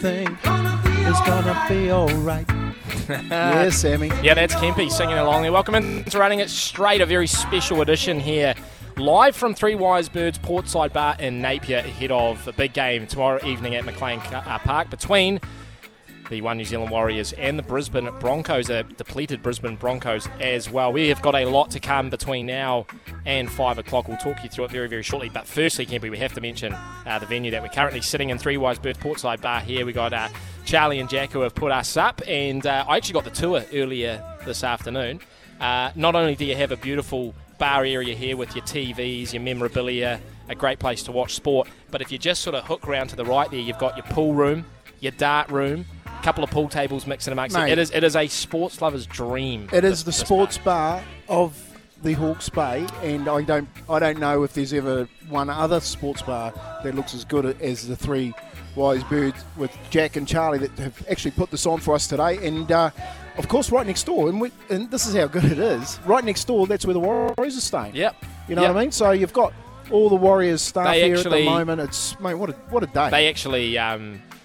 Thing is gonna be alright. Yeah, Sammy. Yeah, that's Kempy singing along there. Welcome in to Running It Straight, a very special edition here. Live from Three Wise Birds Portside Bar in Napier ahead of a big game tomorrow evening at McLean Park between the One New Zealand Warriors and the Brisbane Broncos, a depleted Brisbane Broncos as well. We have got a lot to come between now and 5 o'clock. We'll talk you through it very, very shortly. But firstly, Kempy, we have to mention the venue that we're currently sitting in, Three Wise Birds Portside Bar here. We got Charlie and Jack who have put us up. And I actually got the tour earlier this afternoon. Not only do you have a beautiful bar area here with your TVs, your memorabilia, a great place to watch sport, but if you just sort of hook round to the right there, you've got your pool room, your dart room, couple of pool tables mixing amongst it. It is a sports lover's dream. It is the sports bar of the Hawke's Bay, and I don't know if there's ever one other sports bar that looks as good as the Three Wise Birds with Jack and Charlie that have actually put this on for us today. And of course, right next door, and this is how good it is. Right next door, that's where the Warriors are staying. Yep. You know what I mean? So you've got all the Warriors staff here at the moment. It's what a day. They actually.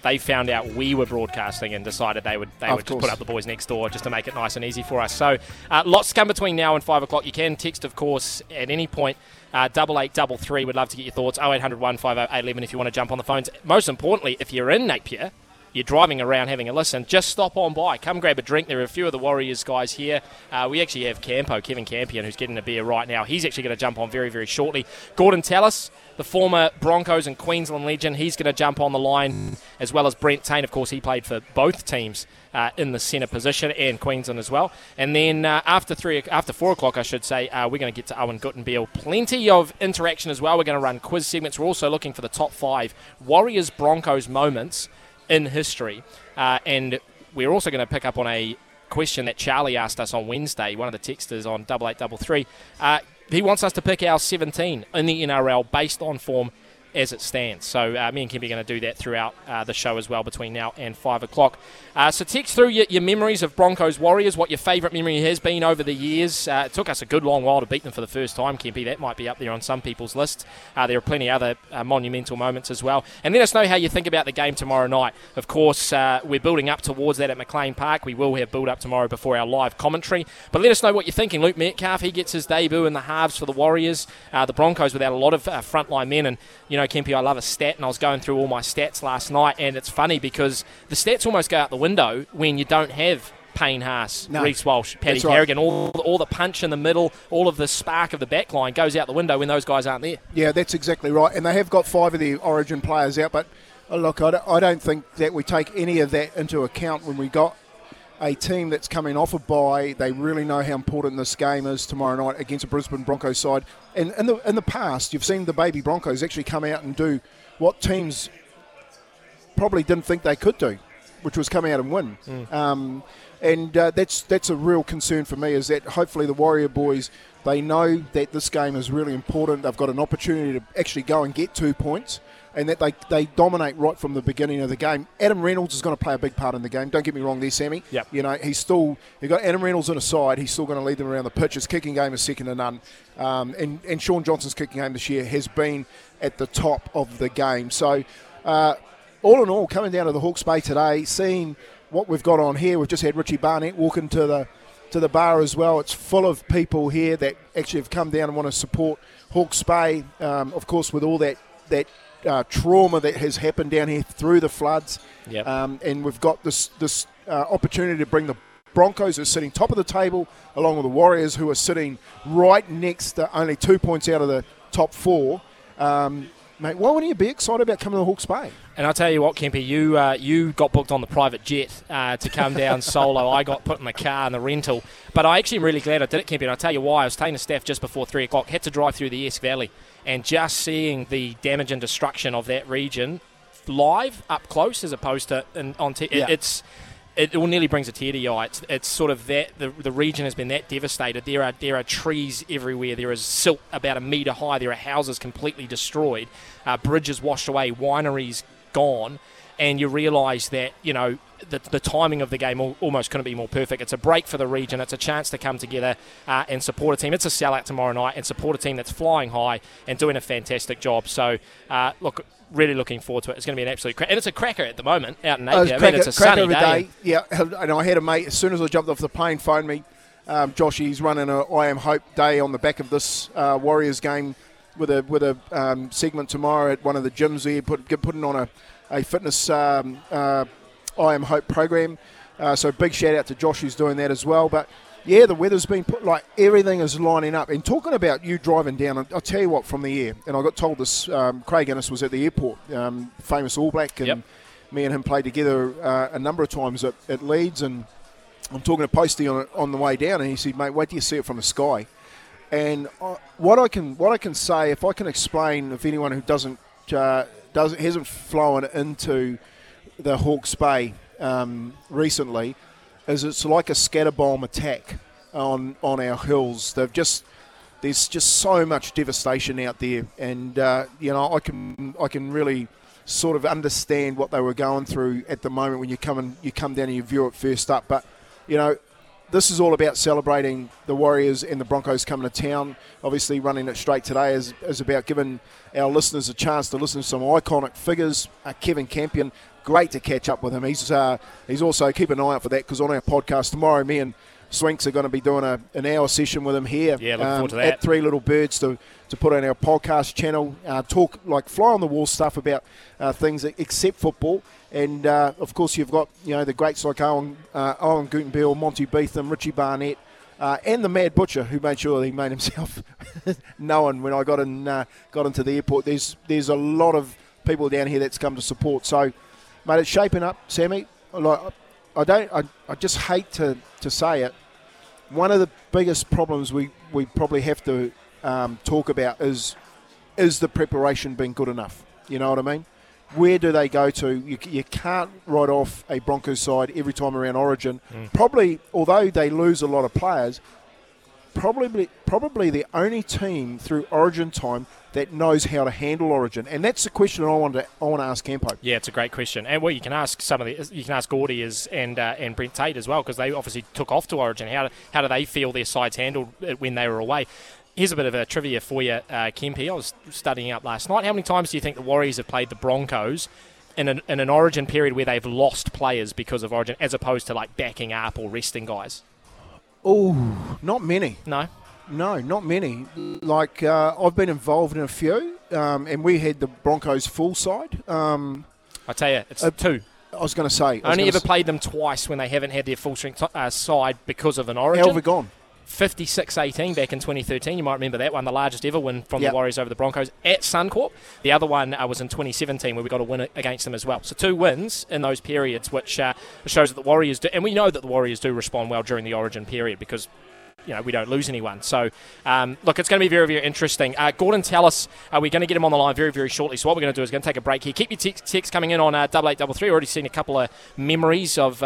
They found out we were broadcasting and decided they would just put up the boys next door just to make it nice and easy for us. So lots to come between now and 5 o'clock. You can text, of course, at any point, 8833. We'd love to get your thoughts. 0800 150 811 if you want to jump on the phones. Most importantly, if you're in Napier, you're driving around having a listen, just stop on by. Come grab a drink. There are a few of the Warriors guys here. We actually have Kevin Campion, who's getting a beer right now. He's actually going to jump on very, very shortly. Gordon Tallis, the former Broncos and Queensland legend, he's going to jump on the line, as well as Brent Tate. Of course, he played for both teams in the centre position and Queensland as well. And then after 4 o'clock, we're going to get to Owen Guttenbiel. Plenty of interaction as well. We're going to run quiz segments. We're also looking for the top 5 Warriors-Broncos moments in history, and we're also going to pick up on a question that Charlie asked us on Wednesday, one of the texters on 8833. He wants us to pick our 17 in the NRL based on form as it stands. So me and Kim are going to do that throughout the show as well between now and 5 o'clock. So text through your memories of Broncos Warriors, what your favourite memory has been over the years. It took us a good long while to beat them for the first time, Kempy. That might be up there on some people's list. There are plenty other monumental moments as well. And let us know how you think about the game tomorrow night. Of course, we're building up towards that at McLean Park. We will have build-up tomorrow before our live commentary. But let us know what you're thinking. Luke Metcalf, he gets his debut in the halves for the Warriors. The Broncos without a lot of frontline men, and Kempy, I love a stat, and I was going through all my stats last night, and it's funny because the stats almost go out the window when you don't have Payne Haas, Reece Walsh, Paddy Kerrigan, all the punch in the middle, all of the spark of the back line goes out the window when those guys aren't there. Yeah, that's exactly right, and they have got 5 of the origin players out, but look, I don't think that we take any of that into account when we got a team that's coming off a bye. They really know how important this game is tomorrow night against a Brisbane Broncos side. And in the past, you've seen the baby Broncos actually come out and do what teams probably didn't think they could do, which was come out and win. That's a real concern for me, is that hopefully the Warrior boys, they know that this game is really important. They've got an opportunity to actually go and get 2 points, and that they dominate right from the beginning of the game. Adam Reynolds is going to play a big part in the game. Don't get me wrong there, Sammy. Yep. You've got Adam Reynolds on a side. He's still going to lead them around the pitch. His kicking game is second to none. And Shaun Johnson's kicking game this year has been at the top of the game. So, all in all, coming down to the Hawke's Bay today, seeing what we've got on here, we've just had Richie Barnett walk into the bar as well. It's full of people here that actually have come down and want to support Hawke's Bay. Of course, with all that trauma that has happened down here through the floods. Yep. And we've got this opportunity to bring the Broncos, who are sitting top of the table, along with the Warriors, who are sitting right next to only 2 points out of the top 4. Mate, why wouldn't you be excited about coming to Hawke's Bay? And I'll tell you what, Kempy, you got booked on the private jet to come down solo. I got put in the car in the rental. But I actually am really glad I did it, Kempy, and I'll tell you why. I was taking a staff just before 3 o'clock, had to drive through the Esk Valley, and just seeing the damage and destruction of that region live, up close, as opposed to it all nearly brings a tear to your eye. It's sort of that the region has been that devastated. There are trees everywhere. There is silt about a metre high. There are houses completely destroyed, bridges washed away, wineries gone, and you realise that the timing of the game almost couldn't be more perfect. It's a break for the region. It's a chance to come together and support a team. It's a sellout tomorrow night and support a team that's flying high and doing a fantastic job. So look. Really looking forward to it. It's going to be an absolute cracker. And it's a cracker at the moment out in Napier. It's a sunny day. Yeah, and I had a mate, as soon as I jumped off the plane, phoned me. Josh, he's running a I Am Hope Day on the back of this Warriors game with a segment tomorrow at one of the gyms there, putting on a fitness I Am Hope program. So big shout out to Josh who's doing that as well. But, yeah, the weather's been everything is lining up. And talking about you driving down, I'll tell you what, from the air, and I got told this, Craig Innes was at the airport, famous All Black, and me and him played together a number of times at Leeds, and I'm talking to Posty on the way down, and he said, mate, wait till you see it from the sky. And what I can say, if I can explain, if anyone who hasn't flown into the Hawke's Bay recently, is it's like a scatterbomb attack on our hills. There's just so much devastation out there, and I can really sort of understand what they were going through at the moment when you come down and you view it first up. But this is all about celebrating the Warriors and the Broncos coming to town. Obviously, running it straight today is about giving our listeners a chance to listen to some iconic figures. Kevin Campion. Great to catch up with him. He's also, keep an eye out for that, because on our podcast tomorrow, me and Swinks are going to be doing an hour session with him here. Yeah, looking forward to that. At Three Little Birds to put on our podcast channel, talk like fly on the wall stuff about things except football. And of course, you've got the greats like Owen Guttenbiel, Monty Beetham, Richie Barnett, and the Mad Butcher, who made sure he made himself known when I got into the airport. There's a lot of people down here that's come to support. So. Mate, it's shaping up, Sammy. I just hate to say it. One of the biggest problems we probably have to talk about is the preparation been good enough? You know what I mean? Where do they go to? You can't write off a Broncos side every time around Origin. Mm. Probably, although they lose a lot of players, probably the only team through Origin time that knows how to handle Origin, and that's the question I want to ask Campo. Yeah, it's a great question, and well, you can ask Gordy and Brent Tate as well, because they obviously took off to Origin. How do they feel their sides handled when they were away? Here's a bit of a trivia for you, Kempe. I was studying up last night. How many times do you think the Warriors have played the Broncos in an Origin period where they've lost players because of Origin, as opposed to like backing up or resting guys? Oh, not many. No, not many. Like, I've been involved in a few, and we had the Broncos full side. I tell you, it's two. I was going to say. I only ever played them twice when they haven't had their full-strength side because of an Origin. How have we gone? 56-18 back in 2013. You might remember that one, the largest ever win from the Warriors over the Broncos at Suncorp. The other one was in 2017 where we got a win against them as well. So two wins in those periods, which shows that the Warriors do. And we know that the Warriors do respond well during the Origin period because... we don't lose anyone. So, look, it's going to be very, very interesting. Gordon Tallis, we're going to get him on the line very, very shortly. So what we're going to do is take a break here. Keep your texts coming in on 8833. Already seen a couple of memories of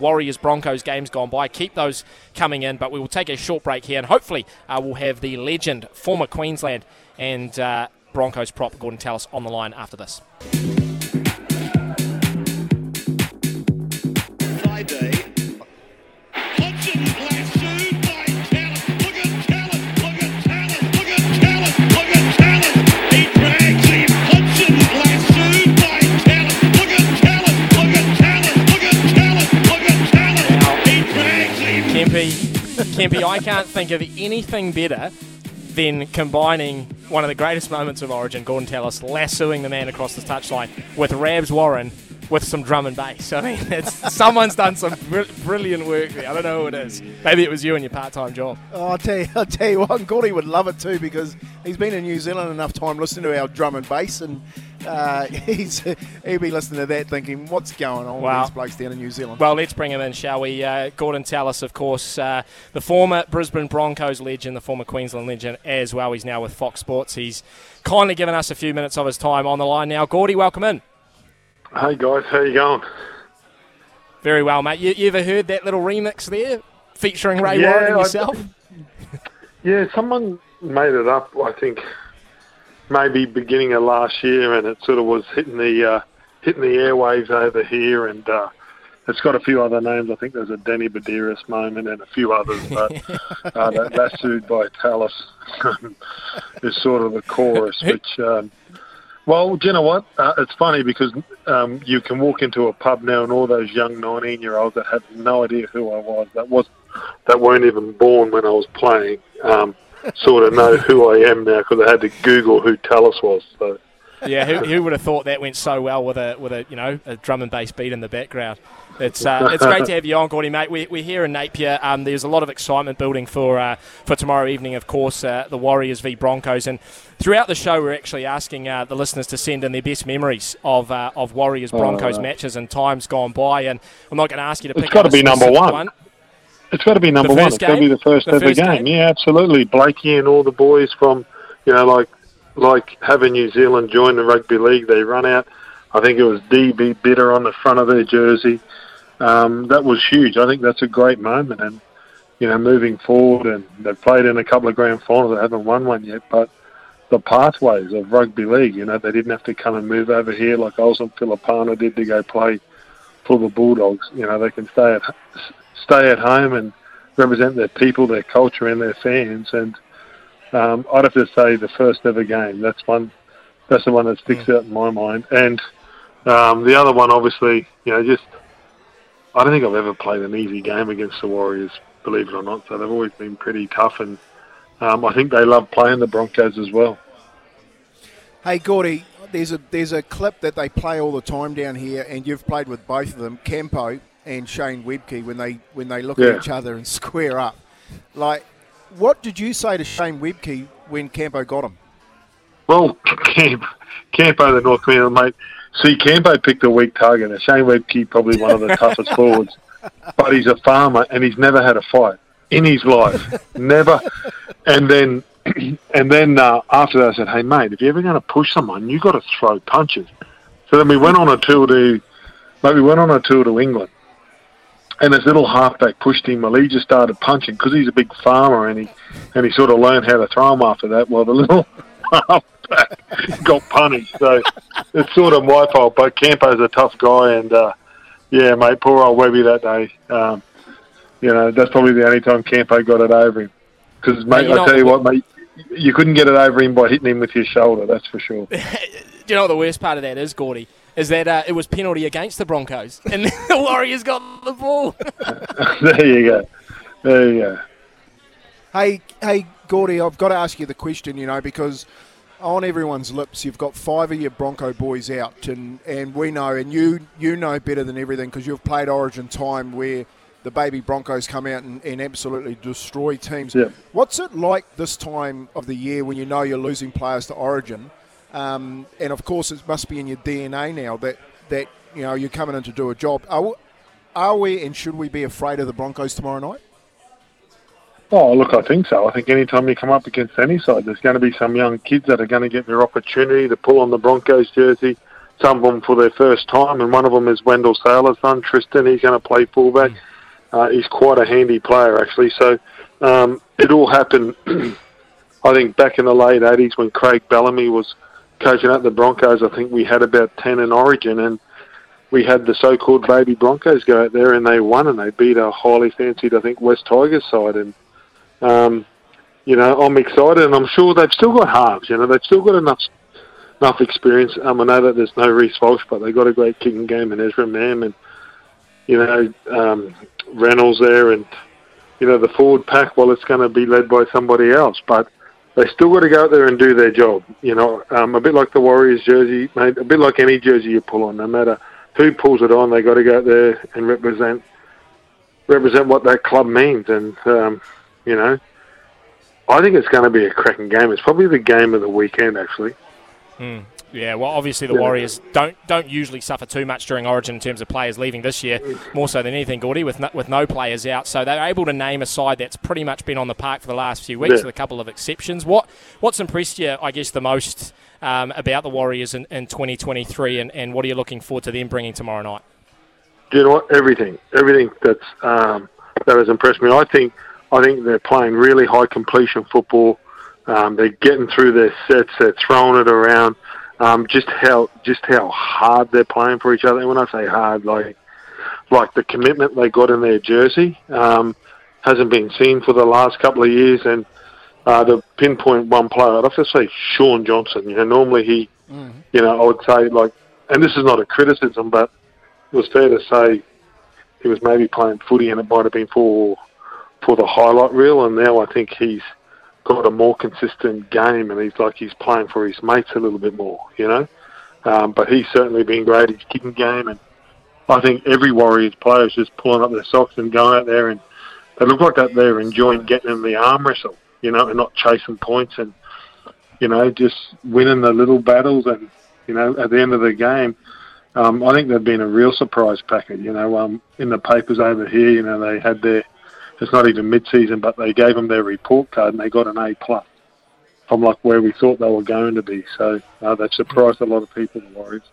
Warriors-Broncos games gone by. Keep those coming in. But we will take a short break here, and hopefully we'll have the legend, former Queensland and Broncos prop Gordon Tallis on the line after this. Kempy, I can't think of anything better than combining one of the greatest moments of Origin, Gordon Tallis lassoing the man across the touchline, with Rabs Warren with some drum and bass. I mean, it's, someone's done some brilliant work there. I don't know who it is. Maybe it was you and your part-time job. Oh, I'll tell you what, Gordy would love it too, because he's been in New Zealand enough time listening to our drum and bass, and he'll be listening to that thinking, what's going on with these blokes down in New Zealand? Well, let's bring him in, shall we? Gordon Tallis, of course, the former Brisbane Broncos legend, the former Queensland legend as well. He's now with Fox Sports. He's kindly given us a few minutes of his time on the line now. Gordy, welcome in. Hey guys, how you going? Very well, mate. You ever heard that little remix there featuring Ray Warren and yourself? Yeah, someone made it up, I think, maybe beginning of last year, and it sort of was hitting the airwaves over here, and it's got a few other names. I think there's a Danny Badiris moment and a few others, but that's sued by Tallis is sort of the chorus, which... Well, do you know what? It's funny because you can walk into a pub now and all those young 19-year-olds that had no idea who I was, that weren't even born when I was playing, sort of know who I am now because I had to Google who Tallis was. So. Yeah, who would have thought that went so well with a drum and bass beat in the background? It's great to have you on, Gordy, mate. We're here in Napier. There's a lot of excitement building for tomorrow evening, of course, the Warriors v Broncos. And throughout the show, we're actually asking the listeners to send in their best memories of Warriors-Broncos matches and times gone by. And I'm not going to ask you to pick up a specific one. It's got to be number one. It's got to be number one. It's got to be the first ever game. Yeah, absolutely. Blakey and all the boys from, you know, like having New Zealand join the rugby league, they run out. I think it was DB Bitter on the front of their jersey. That was huge. I think that's a great moment, and you know, moving forward, and they've played in a couple of grand finals. They haven't won one yet, but the pathways of rugby league, you know, they didn't have to come and move over here like Olsen Filipana did to go play for the Bulldogs. You know, they can stay at home and represent their people, their culture, and their fans. And I'd have to say the first ever game. That's the one that sticks out in my mind. And the other one, obviously, you know, just. I don't think I've ever played an easy game against the Warriors, believe it or not. So they've always been pretty tough, and I think they love playing the Broncos as well. Hey, Gordy, there's a clip that they play all the time down here, and you've played with both of them, Campo and Shane Webcke, when they look at each other and square up. Like, what did you say to Shane Webcke when Campo got him? Well, Campo, the North Queensland mate. See, Campo picked a weak target, and Shane Webcke probably one of the toughest forwards. But he's a farmer, and he's never had a fight in his life, never. And then after that, I said, "Hey, mate, if you're ever going to push someone, you got to throw punches." So then we went on a tour to, England, and this little halfback pushed him. Well, he just started punching because he's a big farmer, and he sort of learned how to throw him after that. Well, the little halfback got punished, so. It's sort of my fault, but Campo's a tough guy, and mate, poor old Webby that day. You know, that's probably the only time Campo got it over him. Because, mate, I tell you what, mate, you couldn't get it over him by hitting him with your shoulder, that's for sure. Do you know what the worst part of that is, Gordy? Is that it was penalty against the Broncos, and the Warriors got the ball. There you go. Hey, Gordy, I've got to ask you the question, you know, because... on everyone's lips, you've got five of your Bronco boys out, and we know, and you know better than everything because you've played Origin time where the baby Broncos come out and absolutely destroy teams. Yeah. What's it like this time of the year when you know you're losing players to Origin? And of course, it must be in your DNA now that you know you're coming in to do a job. Are we and should we be afraid of the Broncos tomorrow night? Oh, look, I think so. I think any time you come up against any side, there's going to be some young kids that are going to get their opportunity to pull on the Broncos jersey, some of them for their first time, and one of them is Wendell Saylor's son, Tristan. He's going to play fullback. He's quite a handy player, actually. So it all happened, I think, back in the late 80s when Craig Bellamy was coaching up the Broncos. I think we had about 10 in Origin, and we had the so-called baby Broncos go out there, and they won, and they beat a highly fancied, I think, West Tigers side, and you know, I'm excited, and I'm sure they've still got halves. You know, they've still got enough experience. I know that there's no Reece Walsh, but they got a great kicking game in Ezra Mam, and you know Reynolds there, and you know the forward pack. Well, it's going to be led by somebody else, but they still got to go out there and do their job. You know, a bit like the Warriors jersey, mate, a bit like any jersey you pull on, no matter who pulls it on, they got to go out there and represent what that club means. And, you know, I think it's going to be a cracking game. It's probably the game of the weekend, actually. Mm. Yeah, well, obviously the Warriors don't usually suffer too much during Origin in terms of players leaving this year, more so than anything, Gordy, with no players out. So they're able to name a side that's pretty much been on the park for the last few weeks, with a couple of exceptions. What's impressed you, I guess, the most about the Warriors in 2023, and what are you looking forward to them bringing tomorrow night? Do you know what? Everything that's that has impressed me. I think they're playing really high completion football. They're getting through their sets. They're throwing it around. Just how hard they're playing for each other. And when I say hard, like the commitment they got in their jersey hasn't been seen for the last couple of years. And to pinpoint one player, I'd have to say Shaun Johnson. You know, normally he, you know, I would say and this is not a criticism, but it was fair to say he was maybe playing footy and it might have been for the highlight reel. And now I think he's got a more consistent game, and he's playing for his mates a little bit more, you know. But he's certainly been great. His kicking game, and I think every Warriors player is just pulling up their socks and going out there, and they look like that they're enjoying getting in the arm wrestle, you know, and not chasing points, and you know, just winning the little battles. And you know, at the end of the game, I think they've been a real surprise packet. You know, in the papers over here, you know, they had their. It's not even mid-season, but they gave them their report card and they got an A+ from where we thought they were going to be. So that surprised a lot of people, the Warriors.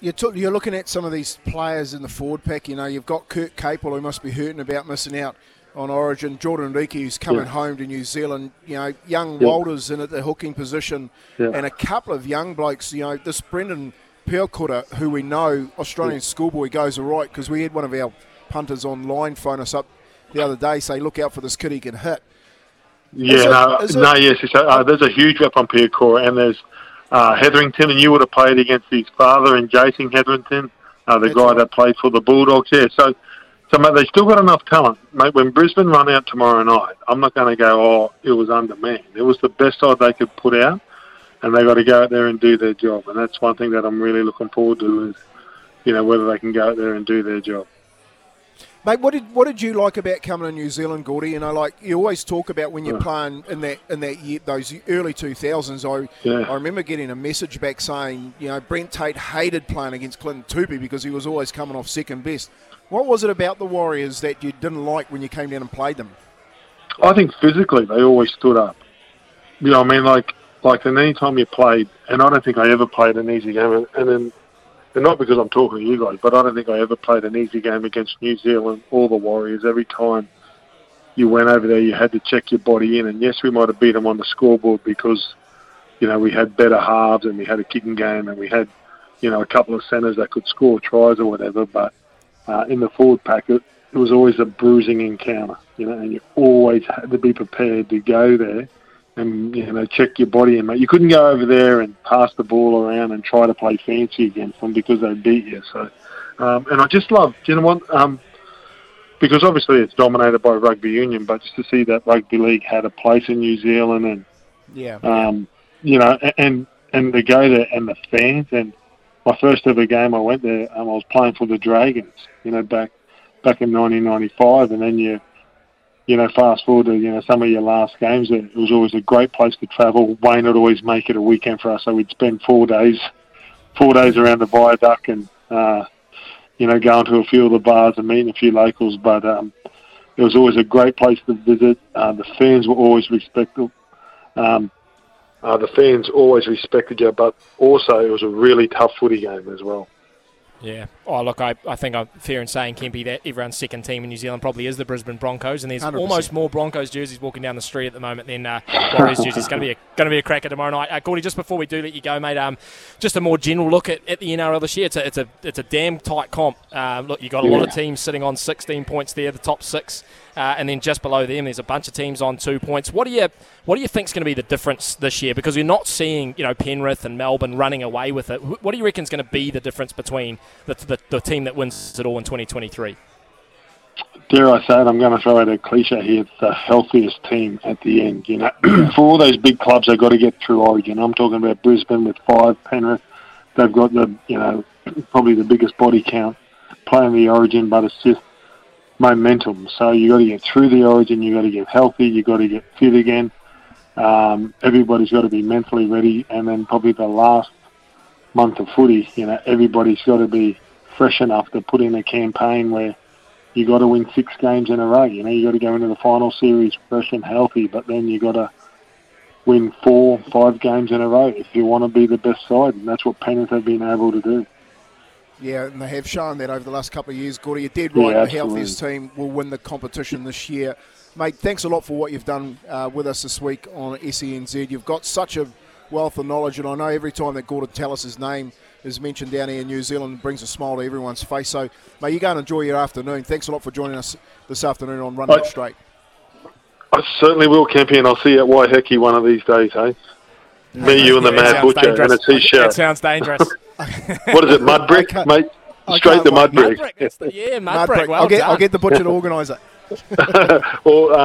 You're looking at some of these players in the forward pack. You know, you've got Kurt Capel, who must be hurting about missing out on Origin. Jordan Riki, who's coming home to New Zealand. You know, young Walters in at the hooking position. Yeah. And a couple of young blokes, you know, this Brendan Piakura, who we know, Australian schoolboy, goes all right, because we had one of our punters online phone us up the other day, say, look out for this kid, he can hit. There's a huge rep on Piakura, and there's Hetherington, and you would have played against his father, and Jason Hetherington, the guy that played for the Bulldogs. Yeah, so mate, they've still got enough talent. Mate, when Brisbane run out tomorrow night, I'm not going to go, it was undermanned. It was the best side they could put out, and they got to go out there and do their job. And that's one thing that I'm really looking forward to is, you know, whether they can go out there and do their job. Mate, what did you like about coming to New Zealand, Gordy? You know, you always talk about when you're playing in that year, those early 2000s. I remember getting a message back saying, you know, Brent Tate hated playing against Clinton Tupi because he was always coming off second best. What was it about the Warriors that you didn't like when you came down and played them? I think physically they always stood up. You know, I mean, and any time you played, and I don't think I ever played an easy game, and not because I'm talking to you guys, but I don't think I ever played an easy game against New Zealand or the Warriors. Every time you went over there, you had to check your body in. And yes, we might have beat them on the scoreboard because, you know, we had better halves and we had a kicking game and we had, you know, a couple of centres that could score tries or whatever. But in the forward pack, it was always a bruising encounter, you know, and you always had to be prepared to go there and, you know, check your body in, mate. You couldn't go over there and pass the ball around and try to play fancy against them because they beat you. So, and I just love, you know what, because obviously it's dominated by rugby union, but just to see that rugby league had a place in New Zealand and, you know, and to go there and the fans. And my first ever game I went there, I was playing for the Dragons, you know, back in 1995, and then you know, fast forward to, you know, some of your last games, it was always a great place to travel. Wayne would always make it a weekend for us, so we'd spend four days around the viaduct and, you know, going to a few of the bars and meeting a few locals. But it was always a great place to visit. The fans were always respectful. The fans always respected you, but also it was a really tough footy game as well. Yeah. Oh, look, I think I'm fair in saying, Kempy, that everyone's second team in New Zealand probably is the Brisbane Broncos, and there's 100%. Almost more Broncos jerseys walking down the street at the moment than Warriors jerseys. It's going to be a cracker tomorrow night. Gordy, just before we do let you go, mate, just a more general look at the NRL this year. It's a damn tight comp. Look, you got a lot of teams sitting on 16 points there, the top six, and then just below them, there's a bunch of teams on 2 points. What do you think's going to be the difference this year? Because you're not seeing, you know, Penrith and Melbourne running away with it. What do you reckon's going to be the difference between the team that wins it all in 2023? Dare I say it, I'm going to throw out a cliche here, it's the healthiest team at the end. You know, for all those big clubs, they've got to get through Origin. I'm talking about Brisbane with 5, Penrith. They've got the, you know, probably the biggest body count, playing the Origin, but it's just momentum. So you got to get through the Origin, you got to get healthy, you got to get fit again. Everybody's got to be mentally ready, and then probably the last month of footy, you know, everybody's got to be fresh enough to put in a campaign where you got to win 6 games in a row. You know, you got to go into the final series fresh and healthy, but then you got to win 4-5 games in a row if you want to be the best side, and that's what Penrith have been able to do. Yeah, and they have shown that over the last couple of years, Gordy. You're dead right. Yeah, the healthiest team will win the competition this year. Mate, thanks a lot for what you've done with us this week on SENZ. You've got such a wealth of knowledge, and I know every time that Gordon Tallis' name is mentioned down here in New Zealand, it brings a smile to everyone's face. So, mate, you go and enjoy your afternoon. Thanks a lot for joining us this afternoon on Run That Straight. I certainly will, Campion. I'll see you at Waiheke one of these days, hey? Me, you, and the Mad Butcher dangerous. And a T-shirt. That sounds dangerous. What is it, Mudbrick, mate? Straight to Mudbrick. Mudbrick. Well, I'll get the Butcher to organise it. Or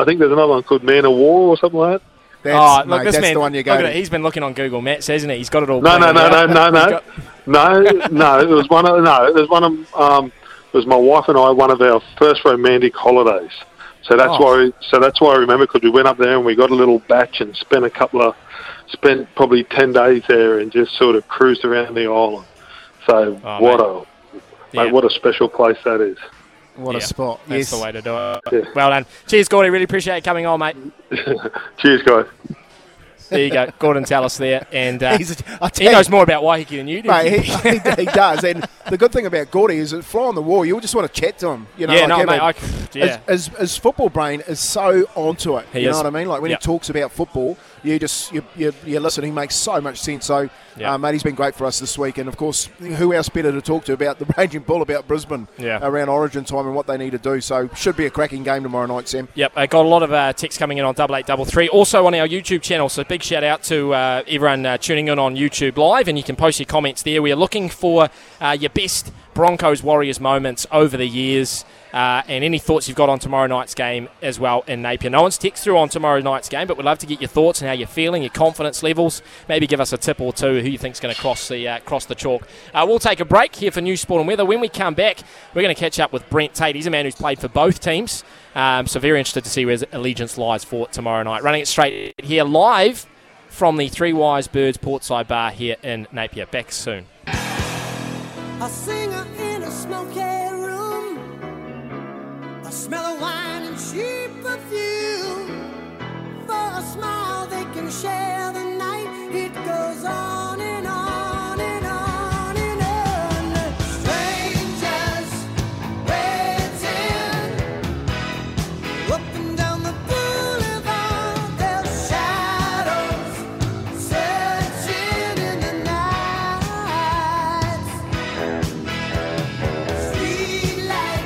I think there's another one called Man of War or something like that. That's, look, mate, this man, the one you go he's been looking on Google Maps, hasn't he? He's got it all. No. It was one of it was my wife and I, one of our first romantic holidays. So that's why I remember, because we went up there and we got a little batch and spent probably 10 days there and just sort of cruised around the island. So what a special place that is. What a spot. That's the way to do it. Yeah. Well done. Cheers, Gordy. Really appreciate you coming on, mate. Cheers, guys. There you go. Gordon Tallis there. And he knows more about Waiheke than you do. Mate, he does. And the good thing about Gordy is that fly on the wall, you just want to chat to him. You know, his football brain is so onto it. You know what I mean? Like when he talks about football, you listen. He makes so much sense. So, mate, he's been great for us this week. And, of course, who else better to talk to about the Raging Bull, about Brisbane around Origin time and what they need to do. So, should be a cracking game tomorrow night, Sam. Yep, I got a lot of texts coming in on 8833. Also on our YouTube channel, so big shout-out to everyone tuning in on YouTube Live, and you can post your comments there. We are looking for your best Broncos-Warriors moments over the years. And any thoughts you've got on tomorrow night's game as well in Napier. No one's text through on tomorrow night's game, but we'd love to get your thoughts and how you're feeling, your confidence levels. Maybe give us a tip or two who you think's going to cross the chalk. We'll take a break here for News, Sport and Weather. When we come back, we're going to catch up with Brent Tate. He's a man who's played for both teams, so very interested to see where his allegiance lies for tomorrow night. Running it straight here live from the Three Wise Birds Portside Bar here in Napier. Back soon. A singer in a smoky smell of wine and cheap perfume. For a smile they can share the night. It goes on and on and on and on. Strangers waiting up and down the boulevard. Their shadows searching in the night. Street lights.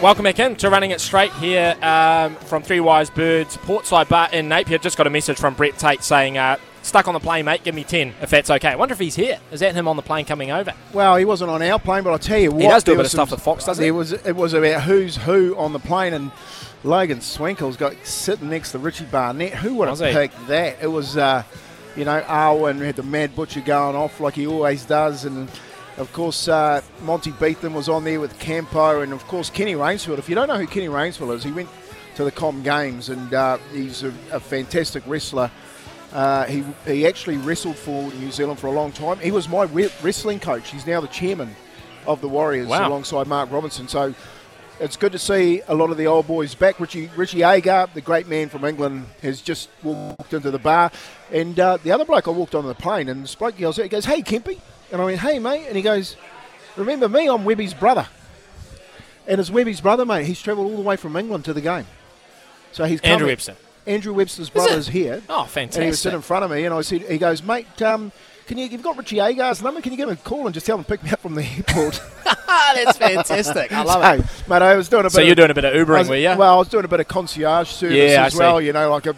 Welcome back in to Running It Straight here from Three Wise Birds Portside Bar in Napier. Just got a message from Brett Tate saying, stuck on the plane, mate, give me 10 if that's okay. I wonder if he's here. Is that him on the plane coming over? Well, he wasn't on our plane, but I'll tell you what. He does do a bit of stuff with Fox, doesn't he? It was about who's who on the plane, and Logan Swinkle's got sitting next to Richie Barnett. Who would have picked that? It was, Owen had the Mad Butcher going off like he always does, and of course, Monty Beetham was on there with Campo, and of course, Kenny Rainsfield. If you don't know who Kenny Rainsfield is, he went to the Com Games, and he's a fantastic wrestler. He actually wrestled for New Zealand for a long time. He was my wrestling coach. He's now the chairman of the Warriors alongside Mark Robinson. So it's good to see a lot of the old boys back. Richie Agar, the great man from England, has just walked into the bar. And the other bloke I walked onto the plane, and this bloke yells out, he goes, "Hey, Kempy." And I went, "Hey, mate." And he goes, "Remember me, I'm Webby's brother." And it's Webby's brother, mate. He's travelled all the way from England to the game. So he's coming. Andrew Webster. Andrew Webster's brother is here. Oh, fantastic. And he was sitting in front of me, and I said, he goes, "Mate, you've got Richie Agar's number, can you give him a call and just tell him to pick me up from the airport?" That's fantastic. I love it. Mate, I was doing a bit so you're doing a bit of Ubering, were you? Well, I was doing a bit of concierge service as well, you know, like a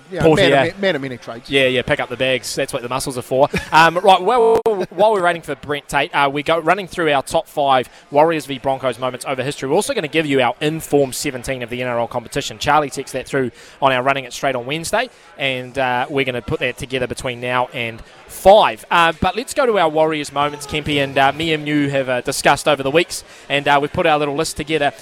man of many trades. Yeah, pick up the bags. That's what the muscles are for. Right, well, while we're waiting for Brent Tate, we go running through our top 5 Warriors v Broncos moments over history. We're also going to give you our informed 17 of the NRL competition. Charlie texts that through on our Running It Straight on Wednesday, and we're going to put that together between now and 5. But let's go to our Warriors moments, Kempy, and me and you have discussed over the weeks, and we've put our little list together.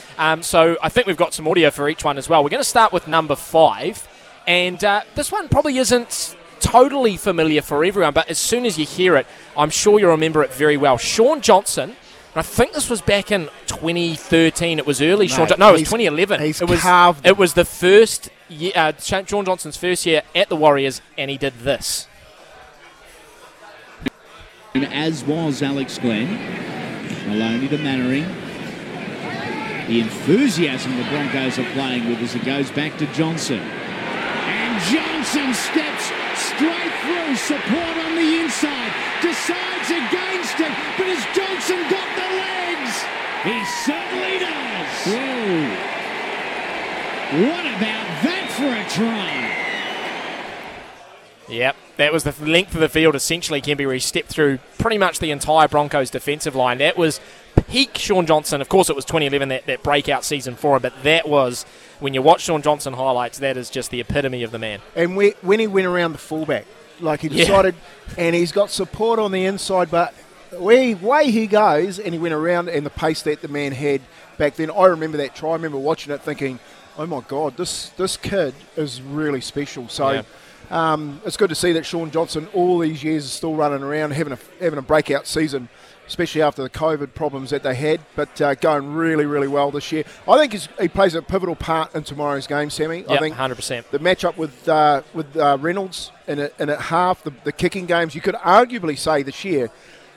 So I think we've got some audio for each one as well. We're going to start with number 5, and this one probably isn't totally familiar for everyone, but as soon as you hear it, I'm sure you'll remember it very well. Shaun Johnson, and I think this was back in 2013. It was early. No, it was 2011. It was the first year, Shaun Johnson's first year at the Warriors, and he did this. As was Alex Glenn, Maloney to Mannering. The enthusiasm the Broncos are playing with as it goes back to Johnson. And Johnson steps straight through, support on the inside, decides against it, but has Johnson got the legs? He certainly does. Whoa. What about that for a try? Yep, that was the length of the field, essentially, Kemby, where he stepped through pretty much the entire Broncos defensive line. That was peak Shaun Johnson. Of course, it was 2011, that breakout season for him, but that was, when you watch Shaun Johnson highlights, that is just the epitome of the man. And when he went around the fullback, like he decided, and he's got support on the inside, but way he goes, and he went around, and the pace that the man had back then, I remember that try. I remember watching it thinking, oh my God, this kid is really special. So... yeah. It's good to see that Shaun Johnson, all these years, is still running around having a breakout season, especially after the COVID problems that they had, but going really, really well this year. I think he plays a pivotal part in tomorrow's game, Sammy. Yep, I think 100%. The matchup with Reynolds and at half, the kicking games, you could arguably say this year,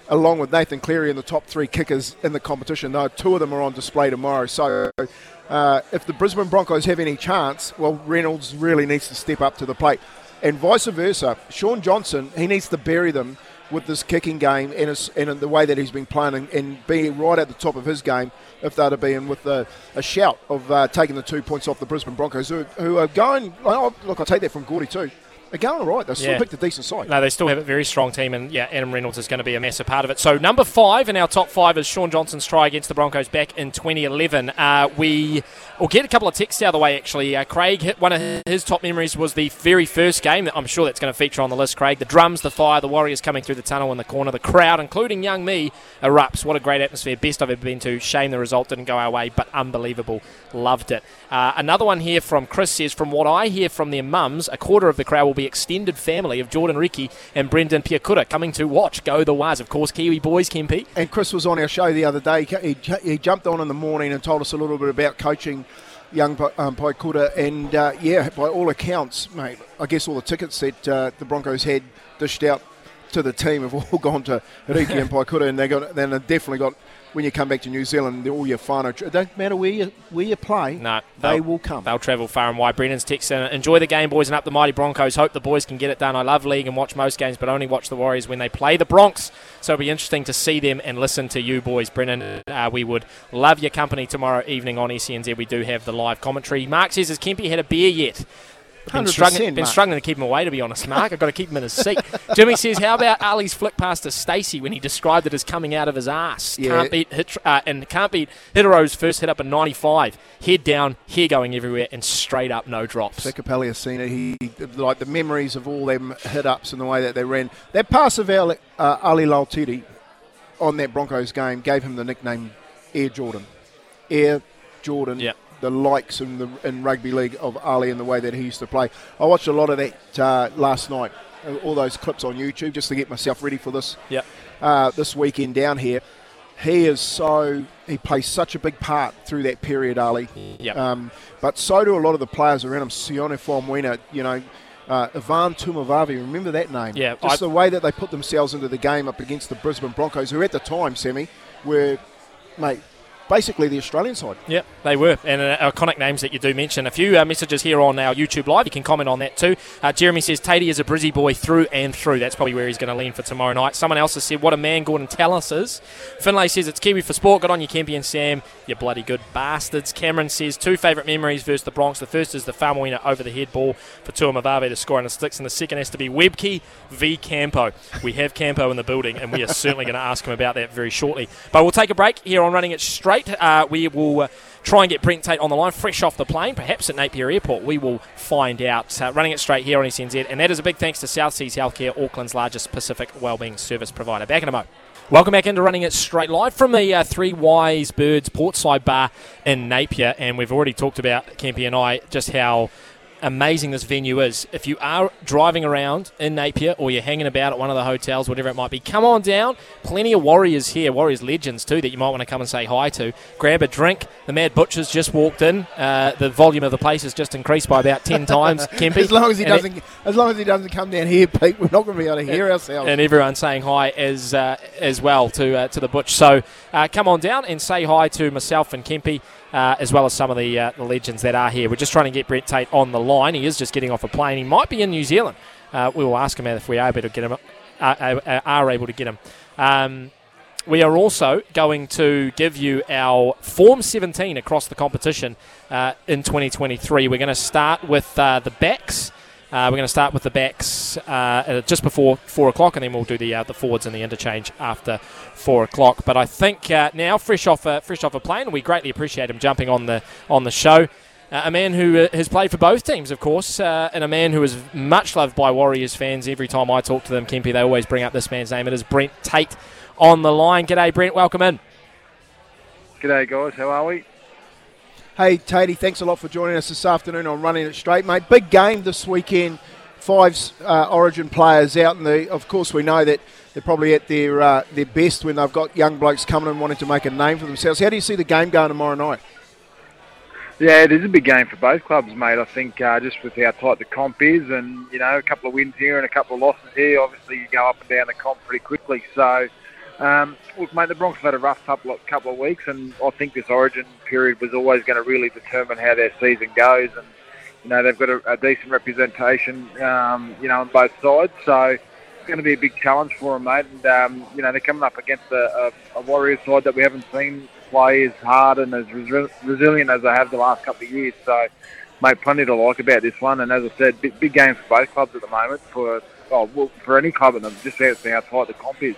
along with Nathan Cleary and the top 3 kickers in the competition, though 2 of them are on display tomorrow. So if the Brisbane Broncos have any chance, well, Reynolds really needs to step up to the plate. And vice versa, Shaun Johnson, he needs to bury them with this kicking game and the way that he's been playing and be right at the top of his game if they're to be in with a shout of taking the 2 points off the Brisbane Broncos, who are going... Oh, look, I'll take that from Gordy too. They're going all right. They still picked a decent side. No, they still have a very strong team, and Adam Reynolds is going to be a massive part of it. So number 5 in our top 5 is Shaun Johnson's try against the Broncos back in 2011. We'll get a couple of texts out of the way, actually. Craig, one of his top memories was the very first game. I'm sure that's going to feature on the list, Craig. The drums, the fire, the Warriors coming through the tunnel in the corner, the crowd, including young me, erupts. What a great atmosphere. Best I've ever been to. Shame the result didn't go our way, but unbelievable. Loved it. Another one here from Chris says, from what I hear from their mums, a quarter of the crowd will be extended family of Jordan Riki and Brendan Piakura coming to watch go the Waz. Of course, Kiwi boys, Kempi. And Chris was on our show the other day. He jumped on in the morning and told us a little bit about coaching young Piakura. And, by all accounts, mate, I guess all the tickets that the Broncos had dished out to the team have all gone to Riki and Piakura. And they definitely got... When you come back to New Zealand, all your whānau, it doesn't matter where you play, they will come. They'll travel far and wide. Brendan's text, enjoy the game, boys, and up the mighty Broncos. Hope the boys can get it done. I love league and watch most games, but only watch the Warriors when they play the Bronx. So it'll be interesting to see them and listen to you, boys. Brendan, we would love your company tomorrow evening on SCNZ. We do have the live commentary. Mark says, has Kempe had a beer yet? Been struggling to keep him away, to be honest, Mark. I've got to keep him in his seat. Jimmy says, how about Ali's flick pass to Stacey when he described it as coming out of his ass? Yeah. Can't beat Hitero's first hit up in 95. Head down, hair going everywhere, and straight up, no drops. Sacapelli has seen it. He the memories of all them hit ups and the way that they ran. That pass of Ali Lauiti'iti on that Broncos game gave him the nickname Air Jordan. Air Jordan. Yeah. The likes in rugby league of Ali and the way that he used to play. I watched a lot of that last night, all those clips on YouTube, just to get myself ready for this this weekend down here. He plays such a big part through that period, Ali. Yep. But so do a lot of the players around him. Sione Faumuina, you know, Ivan Tumavavi, remember that name? Yeah. Just the way that they put themselves into the game up against the Brisbane Broncos, who at the time, Sammy, were, mate, basically the Australian side. Yep, they were. And iconic names that you do mention. A few messages here on our YouTube Live. You can comment on that too. Jeremy says, Tatey is a Brizzy boy through and through. That's probably where he's going to lean for tomorrow night. Someone else has said, what a man Gordon Tallis is. Finlay says, it's Kiwi for sport. Good on you, Campion Sam. You bloody good bastards. Cameron says, two favourite memories versus the Bronx. The first is the farm winner over the head ball for Tuamavave to score on the sticks. And the second has to be Webcke v Campo. We have Campo in the building, and we are certainly going to ask him about that very shortly. But we'll take a break here on Running It Straight. We will try and get Brent Tate on the line, fresh off the plane, perhaps at Napier Airport. We will find out. Running It Straight here on SNZ. And that is a big thanks to South Seas Healthcare, Auckland's largest Pacific wellbeing service provider. Back in a moment. Welcome back into Running It Straight live from the Three Wise Birds Portside Bar in Napier. And we've already talked about, Kempy and I, just how amazing this venue is. If you are driving around in Napier or you're hanging about at one of the hotels, whatever it might be, come on down. Plenty of Warriors here, Warriors legends too, that you might want to come and say hi to. Grab a drink. The Mad Butcher's just walked in. The volume of the place has just increased by about 10 times, Kempy. As long as he doesn't come down here, Pete, we're not going to be able to hear ourselves. And everyone's saying hi as well to the Butch. So come on down and say hi to myself and Kempy. As well as some of the legends that are here. We're just trying to get Brent Tate on the line. He is just getting off a plane. He might be in New Zealand. We will ask him if we are able to get him. We are also going to give you our Form 17 across the competition in 2023. We're going to start with the backs. Just before 4 o'clock, and then we'll do the forwards and the interchange after 4 o'clock. But I think now, fresh off a plane, we greatly appreciate him jumping on the show. A man who has played for both teams, of course, and a man who is much loved by Warriors fans. Every time I talk to them, Kempy, they always bring up this man's name. It is Brent Tate on the line. G'day, Brent. Welcome in. G'day, guys. How are we? Hey, Tatey, thanks a lot for joining us this afternoon on Running It Straight, mate. Big game this weekend. 5 Origin players out, and of course we know that they're probably at their best when they've got young blokes coming and wanting to make a name for themselves. How do you see the game going tomorrow night? Yeah, it is a big game for both clubs, mate. I think just with how tight the comp is, and you know, a couple of wins here and a couple of losses here, obviously you go up and down the comp pretty quickly. So. Look, mate, the Bronx have had a rough couple of weeks, and I think this Origin period was always going to really determine how their season goes. And you know, they've got a decent representation, you know, on both sides. So it's going to be a big challenge for them, mate. And you know, they're coming up against a Warriors side that we haven't seen play as hard and as resilient as they have the last couple of years. So, mate, plenty to like about this one. And as I said, big game for both clubs at the moment. For any club, and just how tight the comp is.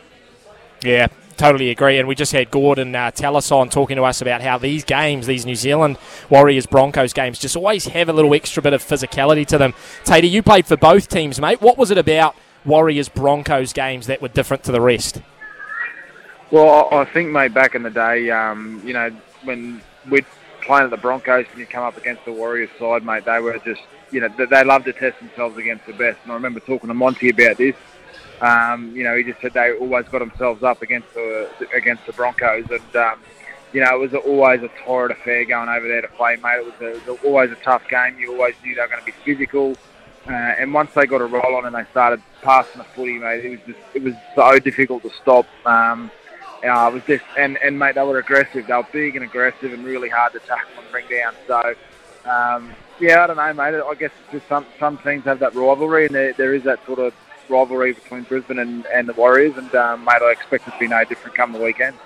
Yeah, totally agree. And we just had Gordon Tallis on talking to us about how these games, these New Zealand Warriors Broncos games, just always have a little extra bit of physicality to them. Tatey, you played for both teams, mate. What was it about Warriors Broncos games that were different to the rest? Well, I think, mate, back in the day, you know, when we'd playing at the Broncos and you come up against the Warriors side, mate, they were just, you know, they loved to test themselves against the best. And I remember talking to Monty about this. You know, he just said they always got themselves up against the Broncos, and you know, it was always a torrid affair going over there to play, mate. It was always a tough game. You always knew they were going to be physical, and once they got a roll on and they started passing the footy, mate, it was so difficult to stop. It was just and mate, they were aggressive. They were big and aggressive and really hard to tackle and bring down. So. Yeah, I don't know, mate. I guess it's just some teams have that rivalry, and there is that sort of rivalry between Brisbane and the Warriors, and mate, I expect it to be no different come the weekend.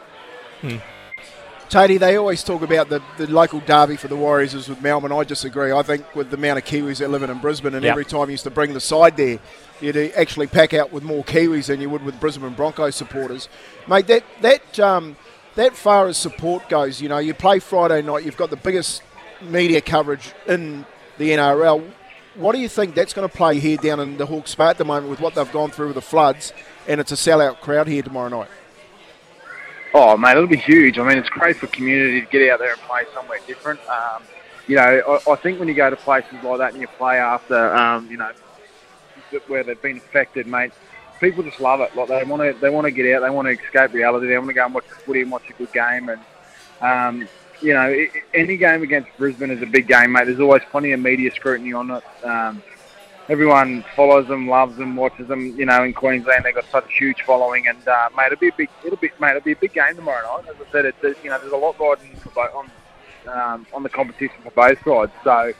Tatey, they always talk about the local derby for the Warriors is with Melbourne. I disagree. I think with the amount of Kiwis that live in Brisbane, and every time you used to bring the side there, you'd actually pack out with more Kiwis than you would with Brisbane Broncos supporters. Mate, that far as support goes, you know, you play Friday night, you've got the biggest media coverage in the NRL. What do you think that's going to play here down in the Hawke's Bay at the moment with what they've gone through with the floods, and it's a sellout crowd here tomorrow night? Oh, mate, it'll be huge. I mean, it's great for community to get out there and play somewhere different. You know, I think when you go to places like that and you play after, you know, where they've been affected, mate, people just love it. Like they want to get out, they want to escape reality, they want to go and watch the footy and watch a good game, and you know, any game against Brisbane is a big game, mate. There's always plenty of media scrutiny on it. everyone follows them, loves them, watches them. You know, in Queensland they've got such a huge following, and it'll be a big game tomorrow night. As I said, it's, you know, there's a lot riding on the competition for both sides. So,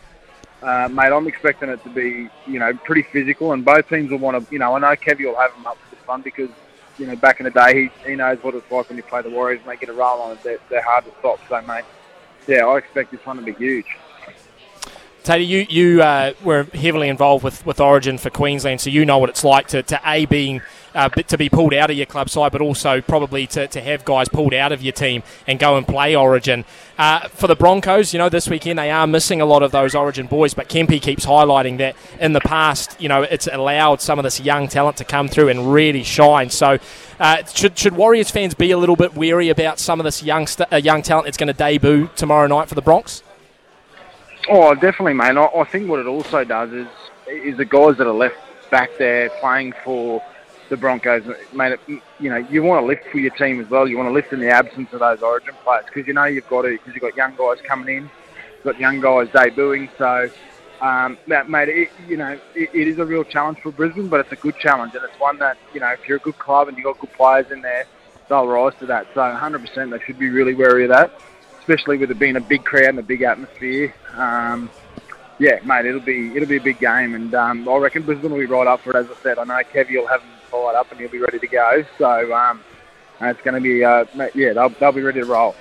mate, I'm expecting it to be, you know, pretty physical, and both teams will want to. You know, I know Kevy will have them up for this one because, you know, back in the day he knows what it's like when you play the Warriors and they get a roll on it. They're hard to stop. So, mate, yeah, I expect this one to be huge. Tater, you were heavily involved with Origin for Queensland, so you know what it's like to be pulled out of your club side, but also probably to have guys pulled out of your team and go and play Origin. For the Broncos, you know, this weekend they are missing a lot of those Origin boys, but Kempe keeps highlighting that in the past, you know, it's allowed some of this young talent to come through and really shine. So should Warriors fans be a little bit wary about some of this young talent that's going to debut tomorrow night for the Bronx? Oh, definitely, mate. I think what it also does is the guys that are left back there playing for the Broncos, mate, you know, you want to lift for your team as well. You want to lift in the absence of those Origin players because, you know, you've got young guys coming in, you've got young guys debuting. So, mate, it is a real challenge for Brisbane, but it's a good challenge, and it's one that, you know, if you're a good club and you've got good players in there, they'll rise to that. So, 100%, they should be really wary of that, especially with it being a big crowd and a big atmosphere. Yeah, mate, it'll be a big game, and I reckon Brisbane will be right up for it. As I said, I know Kevy will have him fired up and he'll be ready to go. So it's going to be, mate, yeah, they'll be ready to roll.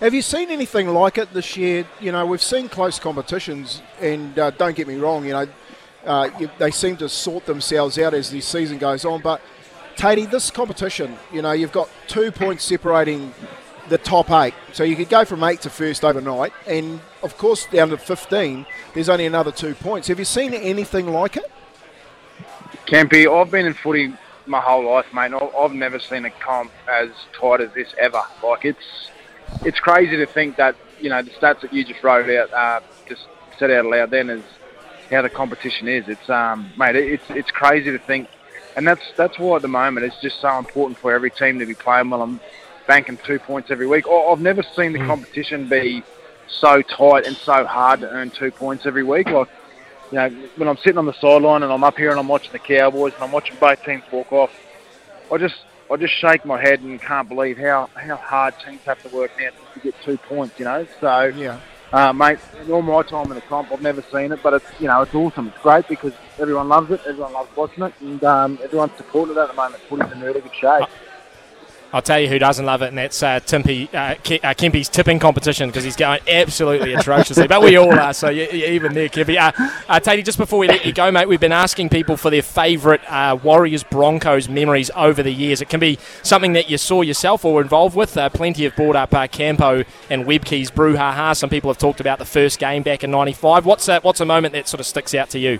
Have you seen anything like it this year? You know, we've seen close competitions, and don't get me wrong, you know, they seem to sort themselves out as the season goes on. But, Tatey, this competition, you know, you've got 2 points separating the top 8, so you could go from 8 to first overnight, and of course down to 15 there's only another 2 points. Have you seen anything like it? Campy, I've been in footy my whole life, mate. I've never seen a comp as tight as this ever. Like, it's crazy to think that, you know, the stats that you just wrote out, just said out loud then, is how the competition is. It's mate, it's crazy to think, and that's why at the moment it's just so important for every team to be playing well and banking 2 points every week. I've never seen the competition be so tight and so hard to earn 2 points every week. Like, you know, when I'm sitting on the sideline and I'm up here and I'm watching the Cowboys and I'm watching both teams walk off, I just shake my head and can't believe how hard teams have to work now to get 2 points. You know, so yeah, mate, all my time in the comp, I've never seen it, but it's, you know, it's awesome. It's great because everyone loves it, everyone loves watching it, and everyone's supported at the moment. Footy's in really good shape. I'll tell you who doesn't love it, and that's Kempe's tipping competition, because he's going absolutely atrociously. But we all are, so you're even there, Kempe. Tatey, just before we let you go, mate, we've been asking people for their favourite Warriors-Broncos memories over the years. It can be something that you saw yourself or were involved with. Plenty have brought up Campo and Webke's brouhaha. Some people have talked about the first game back in 95. What's a moment that sort of sticks out to you?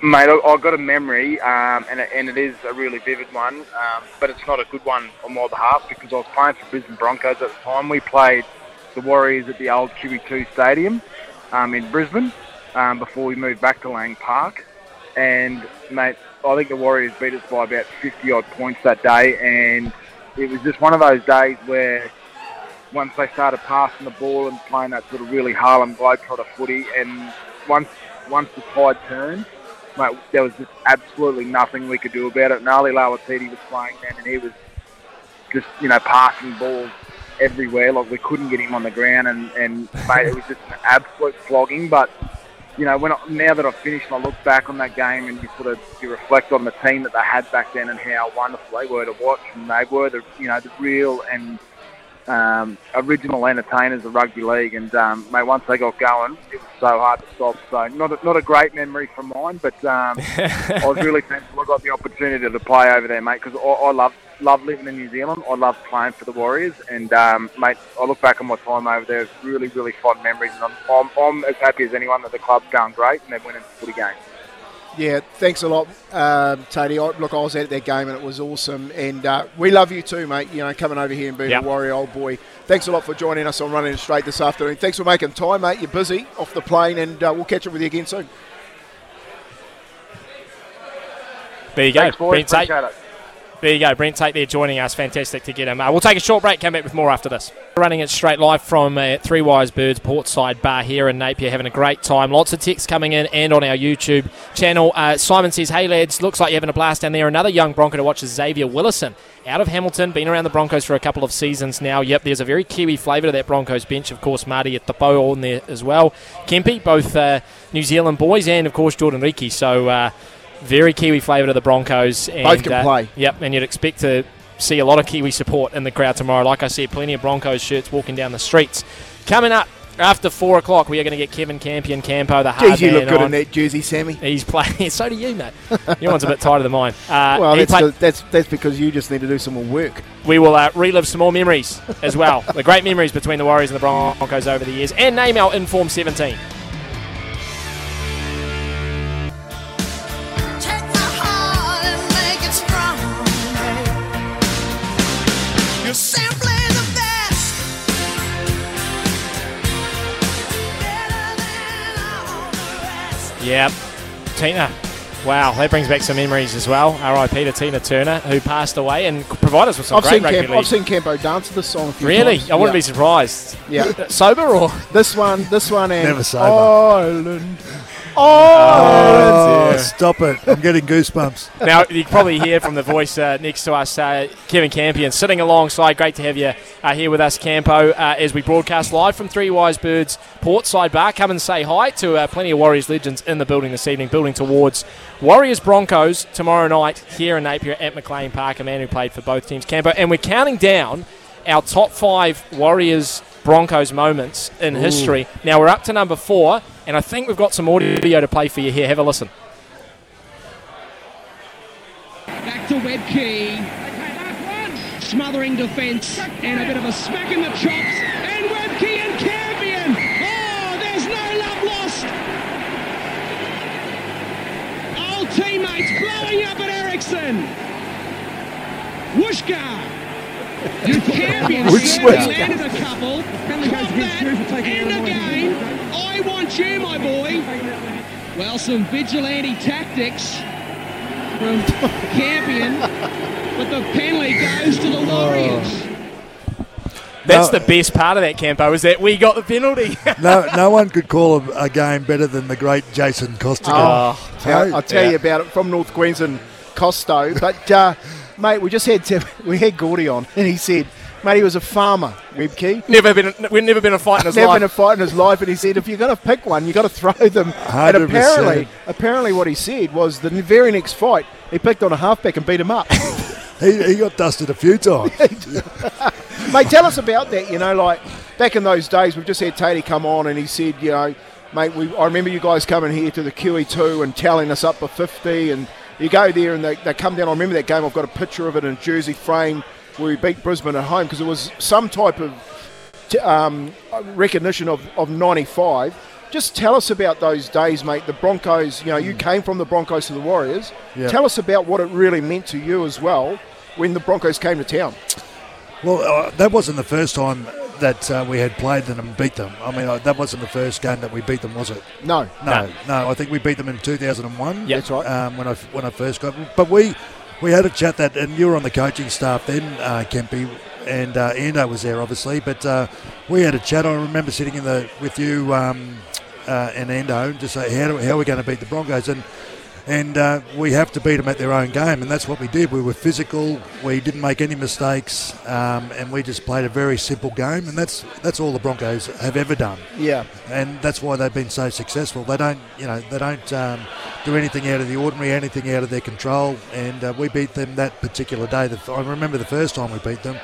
Mate, I've got a memory, and it is a really vivid one, but it's not a good one on my behalf because I was playing for Brisbane Broncos at the time. We played the Warriors at the old QE2 Stadium in Brisbane before we moved back to Lang Park. And, mate, I think the Warriors beat us by about 50-odd points that day, and it was just one of those days where once they started passing the ball and playing that sort of really Harlem Globetrotter footy, and once the tide turned, mate, there was just absolutely nothing we could do about it. And Ali Lauiti'iti was playing then, and he was just, you know, passing balls everywhere. Like, we couldn't get him on the ground, and mate, it was just an absolute flogging. But, you know, now that I've finished and I look back on that game and you reflect on the team that they had back then and how wonderful they were to watch, and they were the real and original entertainers of rugby league, and mate, once they got going, it was so hard to stop. So not a great memory from mine, but I was really thankful I got the opportunity to play over there, mate, because I love living in New Zealand. I love playing for the Warriors, and mate, I look back on my time over there, it's really, really fond memories, and I'm as happy as anyone that the club's going great and they're winning the footy game. Yeah, thanks a lot, Tatey. Look, I was at that game and it was awesome. And we love you too, mate, you know, coming over here and being a Warrior old boy. Thanks a lot for joining us on Running Straight this afternoon. Thanks for making time, mate. You're busy off the plane, and we'll catch up with you again soon. There you go. Thanks, boys. Appreciate it. There you go. Brent Tate there joining us. Fantastic to get him. We'll take a short break, come back with more after this. Running it straight live from Three Wise Birds Portside Bar here in Napier, having a great time. Lots of texts coming in and on our YouTube channel. Simon says, hey lads, looks like you're having a blast down there. Another young Bronco to watch is Xavier Willison out of Hamilton, been around the Broncos for a couple of seasons now. Yep, there's a very Kiwi flavour to that Broncos bench. Of course, Marty at the bow on there as well. Kempi, both New Zealand boys, and of course Jordan Riki. So very Kiwi flavour to the Broncos. And, both can play. Yep, and you'd expect to see a lot of Kiwi support in the crowd tomorrow. Like I said, plenty of Broncos shirts walking down the streets. Coming up after 4 o'clock, we are going to get Kevin Campion, Campo, the hard man. Geez, you look good in that jersey, Sammy. He's playing. So do you, mate. Your one's a bit tighter than mine. Well, that's because you just need to do some more work. We will relive some more memories as well. The great memories between the Warriors and the Broncos over the years. And name our Inform 17. Yep, Tina. Wow, that brings back some memories as well. R.I.P. to Tina Turner, who passed away and provided us with some great rugby league. I've seen Campo dance to this song a few times. Really? I wouldn't be surprised. Yeah. Sober or? This one and... Never sober. Ireland. Oh, stop it. I'm getting goosebumps. Now, you can probably hear from the voice next to us, Kevin Campion, sitting alongside. Great to have you here with us, Campo, as we broadcast live from Three Wise Birds Portside Bar. Come and say hi to plenty of Warriors legends in the building this evening, building towards Warriors Broncos tomorrow night here in Napier at McLean Park, a man who played for both teams, Campo. And we're counting down our top 5 Warriors Broncos moments in history. Now we're up to number 4, and I think we've got some audio to play for you here. Have a listen. Back to Webcke. Smothering defence, and a bit of a smack in the chops, and Webcke and Campion. Oh, there's no love lost. Old teammates blowing up at Ericsson. Wooshka. Campion landed a couple, and again, I want you, my boy. Well, some vigilante tactics from Campion, but the penalty goes to the Warriors. That's the best part of that, Campo, is that we got the penalty. No one could call a game better than the great Jason Costigan. I'll tell you about it, from North Queensland, Costo, but... mate, we had Gordy on, and he said, mate, he was a farmer, Webcke. We've never been a fight in his life. Never been a fight in his life, and he said, if you're going to pick one, you've got to throw them. 100%. And apparently what he said was the very next fight, he picked on a halfback and beat him up. he got dusted a few times. Mate, tell us about that, like back in those days, we've just had Tatey come on, and he said, mate, I remember you guys coming here to the QE2 and telling us up to 50, and you go there and they come down. I remember that game. I've got a picture of it in a jersey frame where we beat Brisbane at home, because it was some type of recognition of 95. Just tell us about those days, mate. The Broncos, you came from the Broncos to the Warriors. Yep. Tell us about what it really meant to you as well when the Broncos came to town. Well, that wasn't the first time that we had played them and beat them. I mean, that wasn't the first game that we beat them, was it? No. I think we beat them in 2001. Yeah, that's right. When I first got, but we had a chat that, and you were on the coaching staff then, Kempi, and Ando was there obviously. But we had a chat. I remember sitting in with you and Ando, and just say how are we going to beat the Broncos, and we have to beat them at their own game, and that's what we did. We were physical, we didn't make any mistakes, and we just played a very simple game, and that's all the Broncos have ever done. Yeah, and that's why they've been so successful. They don't, do anything out of the ordinary, anything out of their control, and we beat them that particular day. I remember the first time we beat them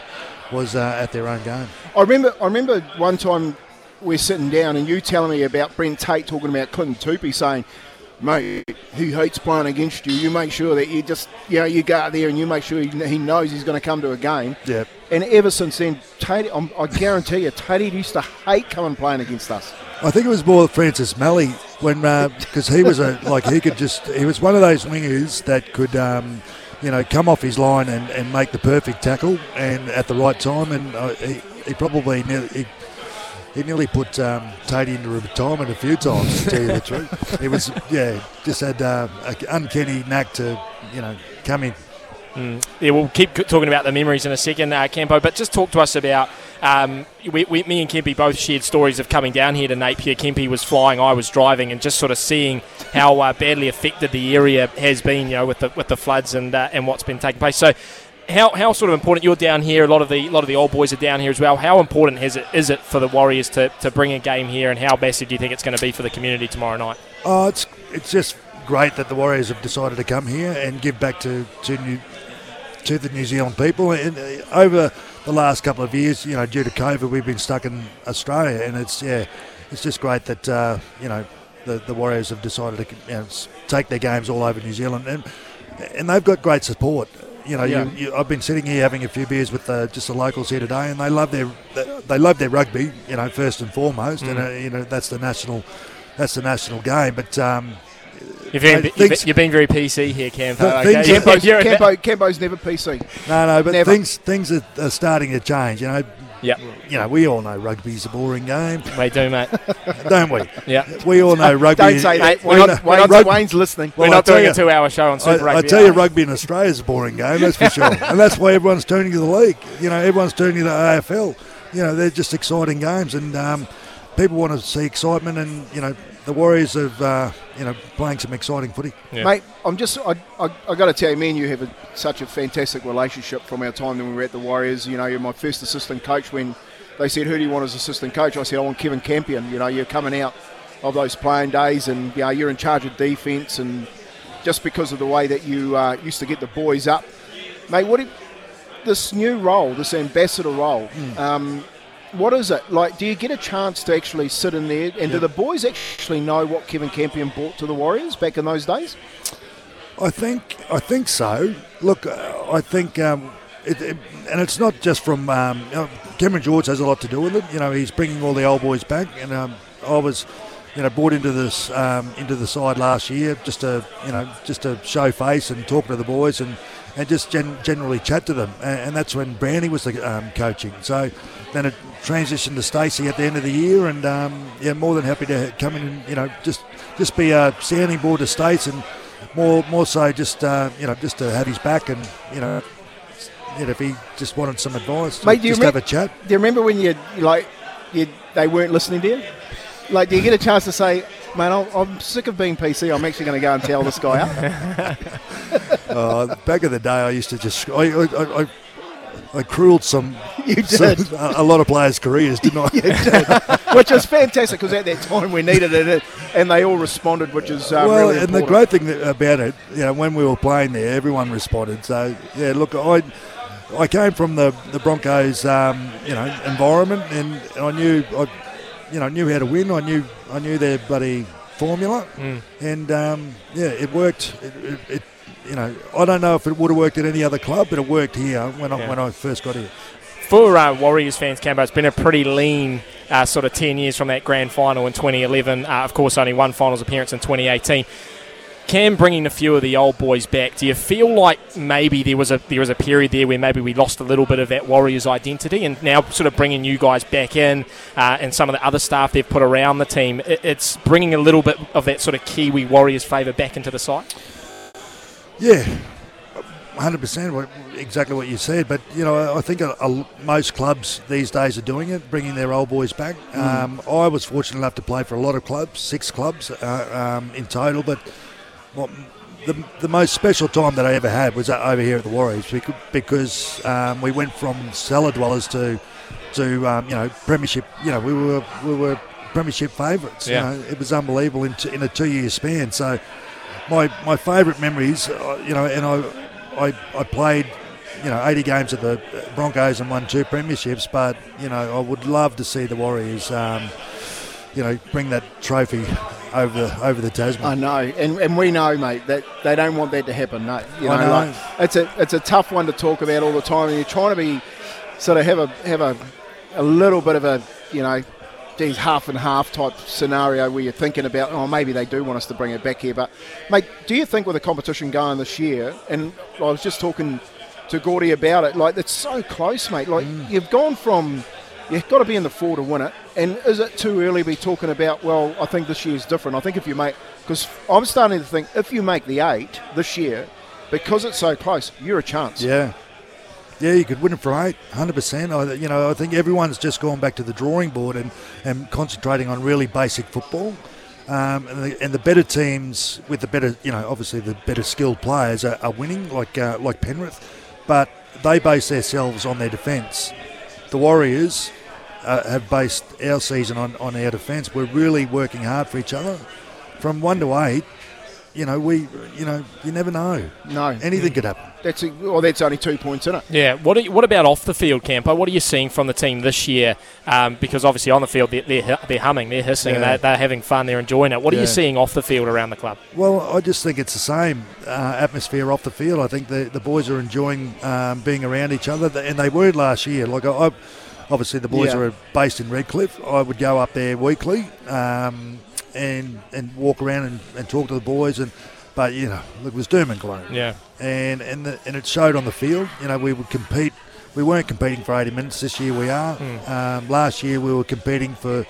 was at their own game. I remember one time we're sitting down and you telling me about Brent Tate talking about Clinton Tupi, saying, mate, he hates playing against you. You make sure that you just, you go out there and you make sure he knows he's going to come to a game. Yeah. And ever since then, Tate, I guarantee you, Tate used to hate coming playing against us. I think it was more Francis Malley when, because he was he was one of those wingers that could, come off his line and make the perfect tackle and at the right time. And he nearly put Tatey into retirement a few times, to tell you the truth. He was, just had an uncanny knack to, come in. Yeah, we'll keep talking about the memories in a second, Campo, but just talk to us about, me and Kempe both shared stories of coming down here to Napier. Kempe was flying, I was driving, and just sort of seeing how badly affected the area has been, you know, with the floods and what's been taking place. So how sort of important, you're down here, a lot of the old boys are down here as well, how important is it for the Warriors to bring a game here, and how massive do you think it's going to be for the community tomorrow night? Oh, it's just great that the Warriors have decided to come here and give back to the New Zealand people. And over the last couple of years, you know, due to COVID, we've been stuck in Australia, and it's just great that you know, the Warriors have decided to, you know, take their games all over New Zealand, and they've got great support. You know, yeah. I've been sitting here having a few beers with just the locals here today, and they love their rugby, you know, first and foremost, and you know, that's the national game, but. You're being very PC here, Campo. Okay. Campo's never PC. No, but never. Things are starting to change, you know. Yep. You know, we all know rugby's a boring game. We do, mate. Don't we? Yeah. We all know rugby. Don't say that. Wayne's listening. Well, we're not doing a 2-hour show on Super Rugby. I tell you, rugby in Australia is a boring game, that's for sure. And that's why everyone's turning to the league. You know, everyone's turning to the AFL. You know, they're just exciting games, and people want to see excitement, and, you know, the Warriors have, you know, playing some exciting footy. Yeah. Mate, I got to tell you, me and you have such a fantastic relationship from our time when we were at the Warriors. You know, you're my first assistant coach. When they said, who do you want as assistant coach? I said, I want Kevin Campion. You know, you're coming out of those playing days, and, you know, you're in charge of defence, and just because of the way that you used to get the boys up. Mate, what if this new role, this ambassador role, what is it? Like, do you get a chance to actually sit in there? And do the boys actually know what Kevin Campion brought to the Warriors back in those days? I think so. Look, I think, and it's not just from, you know, Cameron George has a lot to do with it. You know, he's bringing all the old boys back. And I was, you know, brought into this, into the side last year just to show face and talk to the boys and just generally chat to them. And that's when Brandy was coaching. So then it transitioned to Stacey at the end of the year, and yeah, more than happy to come in and, you know, just be a sounding board to Stacey, and more so just, you know, just to have his back, and, you know, if he just wanted some advice, mate, have a chat. Do you remember when they weren't listening to you? Like, do you get a chance to say, man, I'm sick of being PC. I'm actually going to go and tell this guy up. Back in the day, I used to just I crueled some. You did. A lot of players' careers, didn't I? You did. Which is fantastic, because at that time we needed it, and they all responded, which is well, really important. And the great thing about it, you know, when we were playing there, everyone responded. So yeah, look, I came from the Broncos, you know, environment, and I knew I knew how to win. I knew their bloody formula, and yeah, it worked. It you know, I don't know if it would have worked at any other club, but it worked here when I first got here. For Warriors fans, Cambo, it's been a pretty lean sort of 10 years from that grand final in 2011. Of course, only one finals appearance in 2018. Cam bringing a few of the old boys back, do you feel like maybe there was a period there where maybe we lost a little bit of that Warriors identity, and now sort of bringing you guys back in, and some of the other staff they've put around the team, it's bringing a little bit of that sort of Kiwi Warriors flavour back into the side? Yeah, 100%, exactly what you said. But, you know, I think most clubs these days are doing it, bringing their old boys back. I was fortunate enough to play for a lot of clubs, 6 clubs in total, but... Well, the most special time that I ever had was over here at the Warriors, because we went from cellar dwellers to you know, premiership. You know, we were premiership favourites. Yeah. You know, it was unbelievable in a 2-year span. So my favourite memories, you know, and I played, you know, 80 games at the Broncos and won 2 premierships. But, you know, I would love to see the Warriors, you know, bring that trophy over the Tasman. I know, and we know, mate, that they don't want that to happen. No, you know, I know. Like, it's a tough one to talk about all the time, and you're trying to be sort of have a little bit of a, you know, geez, half and half type scenario where you're thinking about, oh, maybe they do want us to bring it back here. But, mate, do you think with the competition going this year, and I was just talking to Gordy about it, like, it's so close, mate. Like, you've gone from... You've got to be in the 4 to win it. And is it too early to be talking about, well, I think this year's different. I think if you make... Because I'm starting to think, if you make the 8 this year, because it's so close, you're a chance. Yeah. Yeah, you could win it from 8, 100%. I think everyone's just gone back to the drawing board and concentrating on really basic football. And the better teams with the better, obviously the better skilled players are winning, like Penrith. But they base themselves on their defence. The Warriors have based our season on our defence. We're really working hard for each other. From 1 to 8, you never know. No, anything could happen. That's only 2 points in it. Yeah. What about off the field, Campo? What are you seeing from the team this year? Because obviously on the field they're humming, they're hissing, and they're having fun, they're enjoying it. What are you seeing off the field around the club? Well, I just think it's the same atmosphere off the field. I think the boys are enjoying being around each other, and they were last year. Obviously the boys are based in Redcliffe. I would go up there weekly and walk around and talk to the boys . But it was doom and gloom. Yeah, and it showed on the field. We would compete. We weren't competing for 80 minutes. This year we are. Last year we were competing for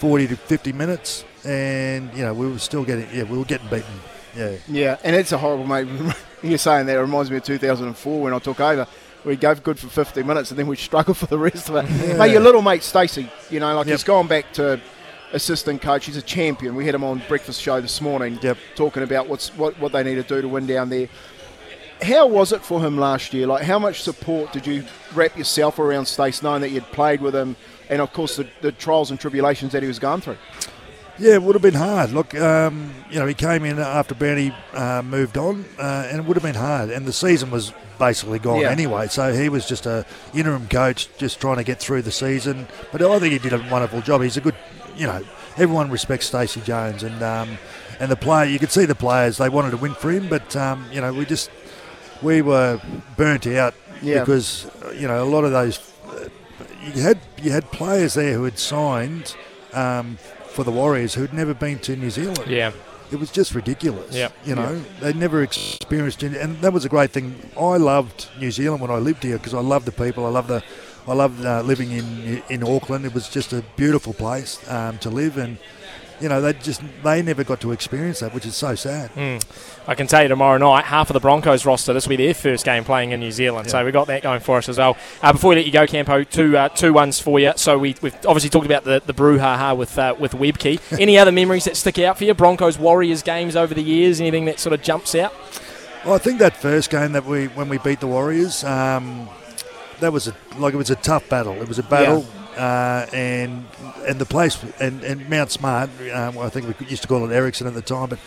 40 to 50 minutes, and we were still getting beaten. Yeah. Yeah, and it's a horrible, mate. You're saying that, it reminds me of 2004 when I took over. We gave good for 50 minutes, and then we struggled for the rest of it. Yeah. Mate, your little mate Stacey, he's gone back to assistant coach. He's a champion. We had him on breakfast show this morning talking about what they need to do to win down there. How was it for him last year? How much support did you wrap yourself around Stace, knowing that you'd played with him and, of course, the trials and tribulations that he was going through? Yeah, it would have been hard. Look, he came in after Bounty moved on, and it would have been hard. And the season was basically gone anyway, so he was just a interim coach just trying to get through the season. But I think he did a wonderful job. He's a good... everyone respects Stacey Jones, and the player. You could see the players; they wanted to win for him, but we were burnt out because a lot of those you had players there who had signed for the Warriors who'd never been to New Zealand. Yeah, it was just ridiculous. Yeah, they'd never experienced it, and that was a great thing. I loved New Zealand when I lived here because I loved the people. I loved living in Auckland. It was just a beautiful place to live, and they never got to experience that, which is so sad. I can tell you tomorrow night, half of the Broncos roster, this will be their first game playing in New Zealand, so we've got that going for us as well. Before we let you go, Campo, two ones for you. So we've obviously talked about the brouhaha with Webcke. Any other memories that stick out for you, Broncos Warriors games over the years? Anything that sort of jumps out? Well, I think that first game that when we beat the Warriors. That was it was a tough battle. It was a battle, and the place and Mount Smart. I think we used to call it Ericsson at the time, but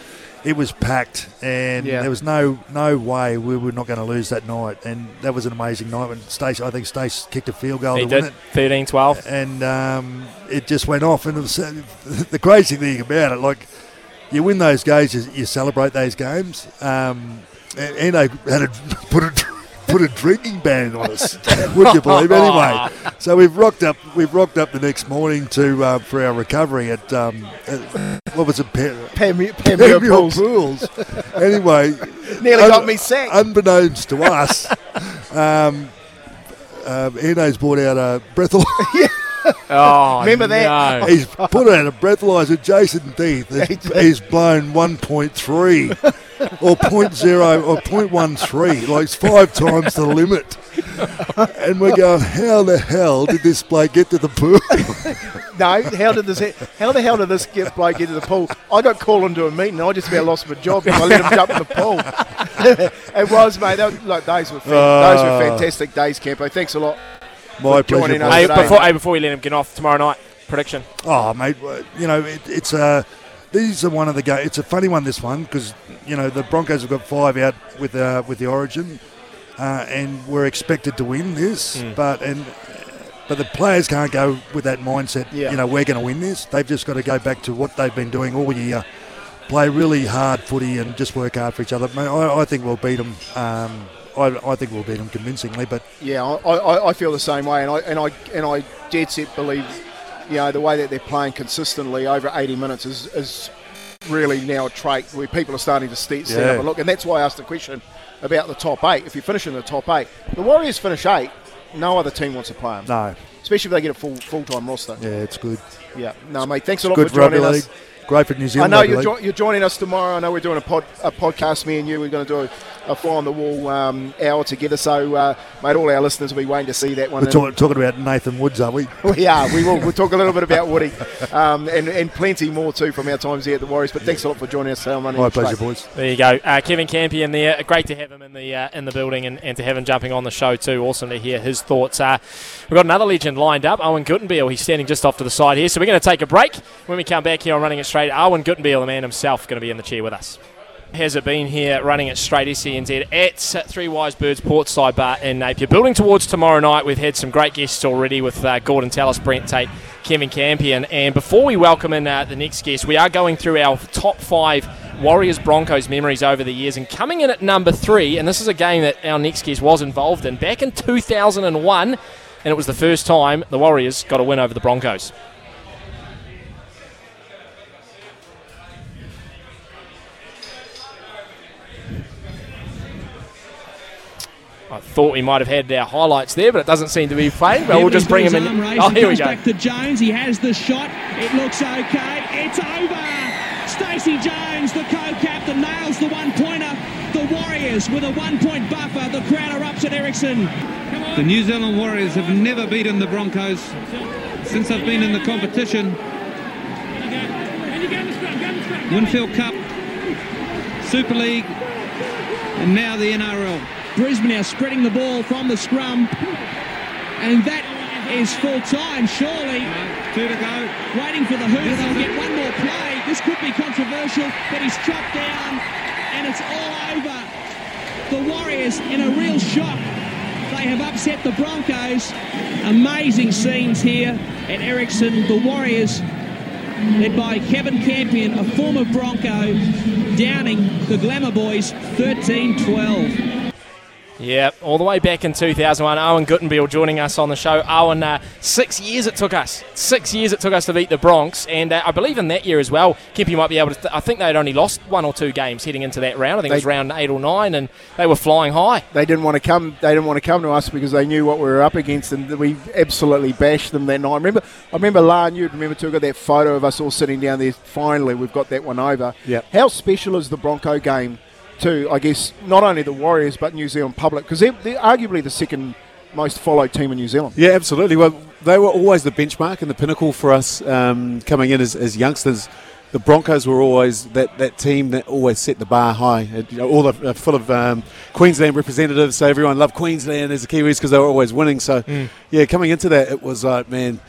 it was packed, and there was no way we were not going to lose that night. And that was an amazing night when Stace kicked a field goal. He did, 13-12, and it just went off. And it was, the crazy thing about it, you win those games, you celebrate those games, and they had to put a drinking ban on us, would you believe? Anyway, so we've rocked up the next morning to for our recovery at what was it? Pamir Pools. Anyway, nearly got me sacked. Unbeknownst to us, Eno's brought out a breathalyzer. Oh, remember that? No. He's put out a breathalyzer. Jason Death he's blown 1.3. Or 0.0 or 0.13, it's 5 times the limit. And we're going, how the hell did this bloke get to the pool? How the hell did this bloke get to the pool? I got called into a meeting and I just about lost my job because I let him jump in the pool. It was, mate. Those were fantastic days, Campo. Thanks a lot. My pleasure. Before we let him get off tomorrow night, prediction. Oh, mate, it's a... These are one of the games. It's a funny one, this one, because the Broncos have got 5 out with the Origin, and we're expected to win this. But the players can't go with that mindset. Yeah. We're going to win this. They've just got to go back to what they've been doing all year, play really hard footy, and just work hard for each other. Man, I think we'll beat them. I think we'll beat them convincingly. But yeah, I feel the same way, and I dead set believe. The way that they're playing consistently over 80 minutes is really now a trait where people are starting to stand up and look. And that's why I asked the question about the top 8. If you finish in the top 8, the Warriors finish 8, no other team wants to play them. No. Especially if they get a full-time roster. Yeah, it's good. Yeah. No, mate, thanks a lot for joining us. great for New Zealand. I know you're joining us tomorrow. I know we're doing a podcast, me and you. We're going to do a fly-on-the-wall hour together. So, mate, all our listeners will be waiting to see that one. We're talking about Nathan Woods, aren't we? We are. We will. We'll talk a little bit about Woody and plenty more, too, from our times here at the Warriors. But thanks a lot for joining us. My pleasure, boys. There you go. Kevin Campion there. Great to have him in the building and to have him jumping on the show, too. Awesome to hear his thoughts. We've got another legend lined up, Owen Guttenbiel. He's standing just off to the side here. So we're going to take a break. When we come back here on Running It Straight, Owen Guttenbiel, the man himself, going to be in the chair with us. Has it been here, Running It Straight, SENZ, at Three Wise Birds Portside Bar in Napier. Building towards tomorrow night, we've had some great guests already with Gordon Tallis, Brent Tate, Kevin Campion. And before we welcome in the next guest, we are going through our top five Warriors Broncos memories over the years. And coming in at number three, and this is a game that our next guest was involved in, back in 2001, and it was the first time the Warriors got a win over the Broncos. I thought we might have had our highlights there, but it doesn't seem to be playing. But we'll just bring him in. Oh, here we go. Back to Jones. He has the shot. It looks okay. It's over. Stacey Jones, the co-captain, nails the one-pointer. The Warriors with a one-point buffer. The crowd erupts at Ericsson. The New Zealand Warriors have never beaten the Broncos since they've been in the competition. Winfield Cup, Super League, and now the NRL. Brisbane now spreading the ball from the scrum. And that is full time, surely. 2 to go. Waiting for the hooter. They'll get one more play. This could be controversial, but he's chopped down and it's all over. The Warriors in a real shock. They have upset the Broncos. Amazing scenes here at Ericsson. The Warriors, led by Kevin Campion, a former Bronco, downing the Glamour Boys 13-12. Yeah, all the way back in 2001, Owen Guttenbiel joining us on the show. Owen, 6 years it took us. 6 years it took us to beat the Bronx, and I believe in that year as well, Kempy might be able to... I think they'd only lost one or two games heading into that round. I think it was round 8 or 9, and they were flying high. They didn't want to come. They didn't want to come to us because they knew what we were up against, and we absolutely bashed them that night. I remember, Lan, you'd remember too, I got that photo of us all sitting down there. Finally, we've got that one over. Yep. How special is the Bronco game to, I guess, not only the Warriors but New Zealand public, because they're arguably the second most followed team in New Zealand? Yeah, absolutely. Well, they were always the benchmark and the pinnacle for us coming in as youngsters. The Broncos were always that team that always set the bar high. Full of Queensland representatives, so everyone loved Queensland as the Kiwis because they were always winning. So, yeah, coming into that, it was like, man,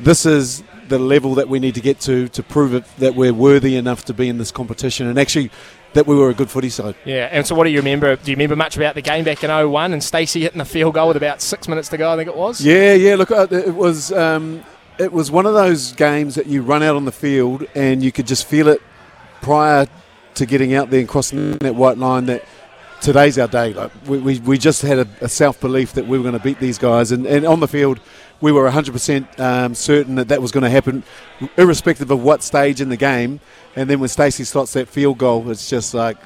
this is the level that we need to get to prove it, that we're worthy enough to be in this competition and actually that we were a good footy side. Yeah, and so what do you remember? Do you remember much about the game back in 01 and Stacey hitting the field goal with about 6 minutes to go, I think it was? Yeah, look, it was one of those games that you run out on the field and you could just feel it prior to getting out there and crossing that white line that today's our day. Like we just had a self-belief that we were going to beat these guys, and on the field we were 100% certain that was going to happen, irrespective of what stage in the game. And then when Stacey slots that field goal, it's just like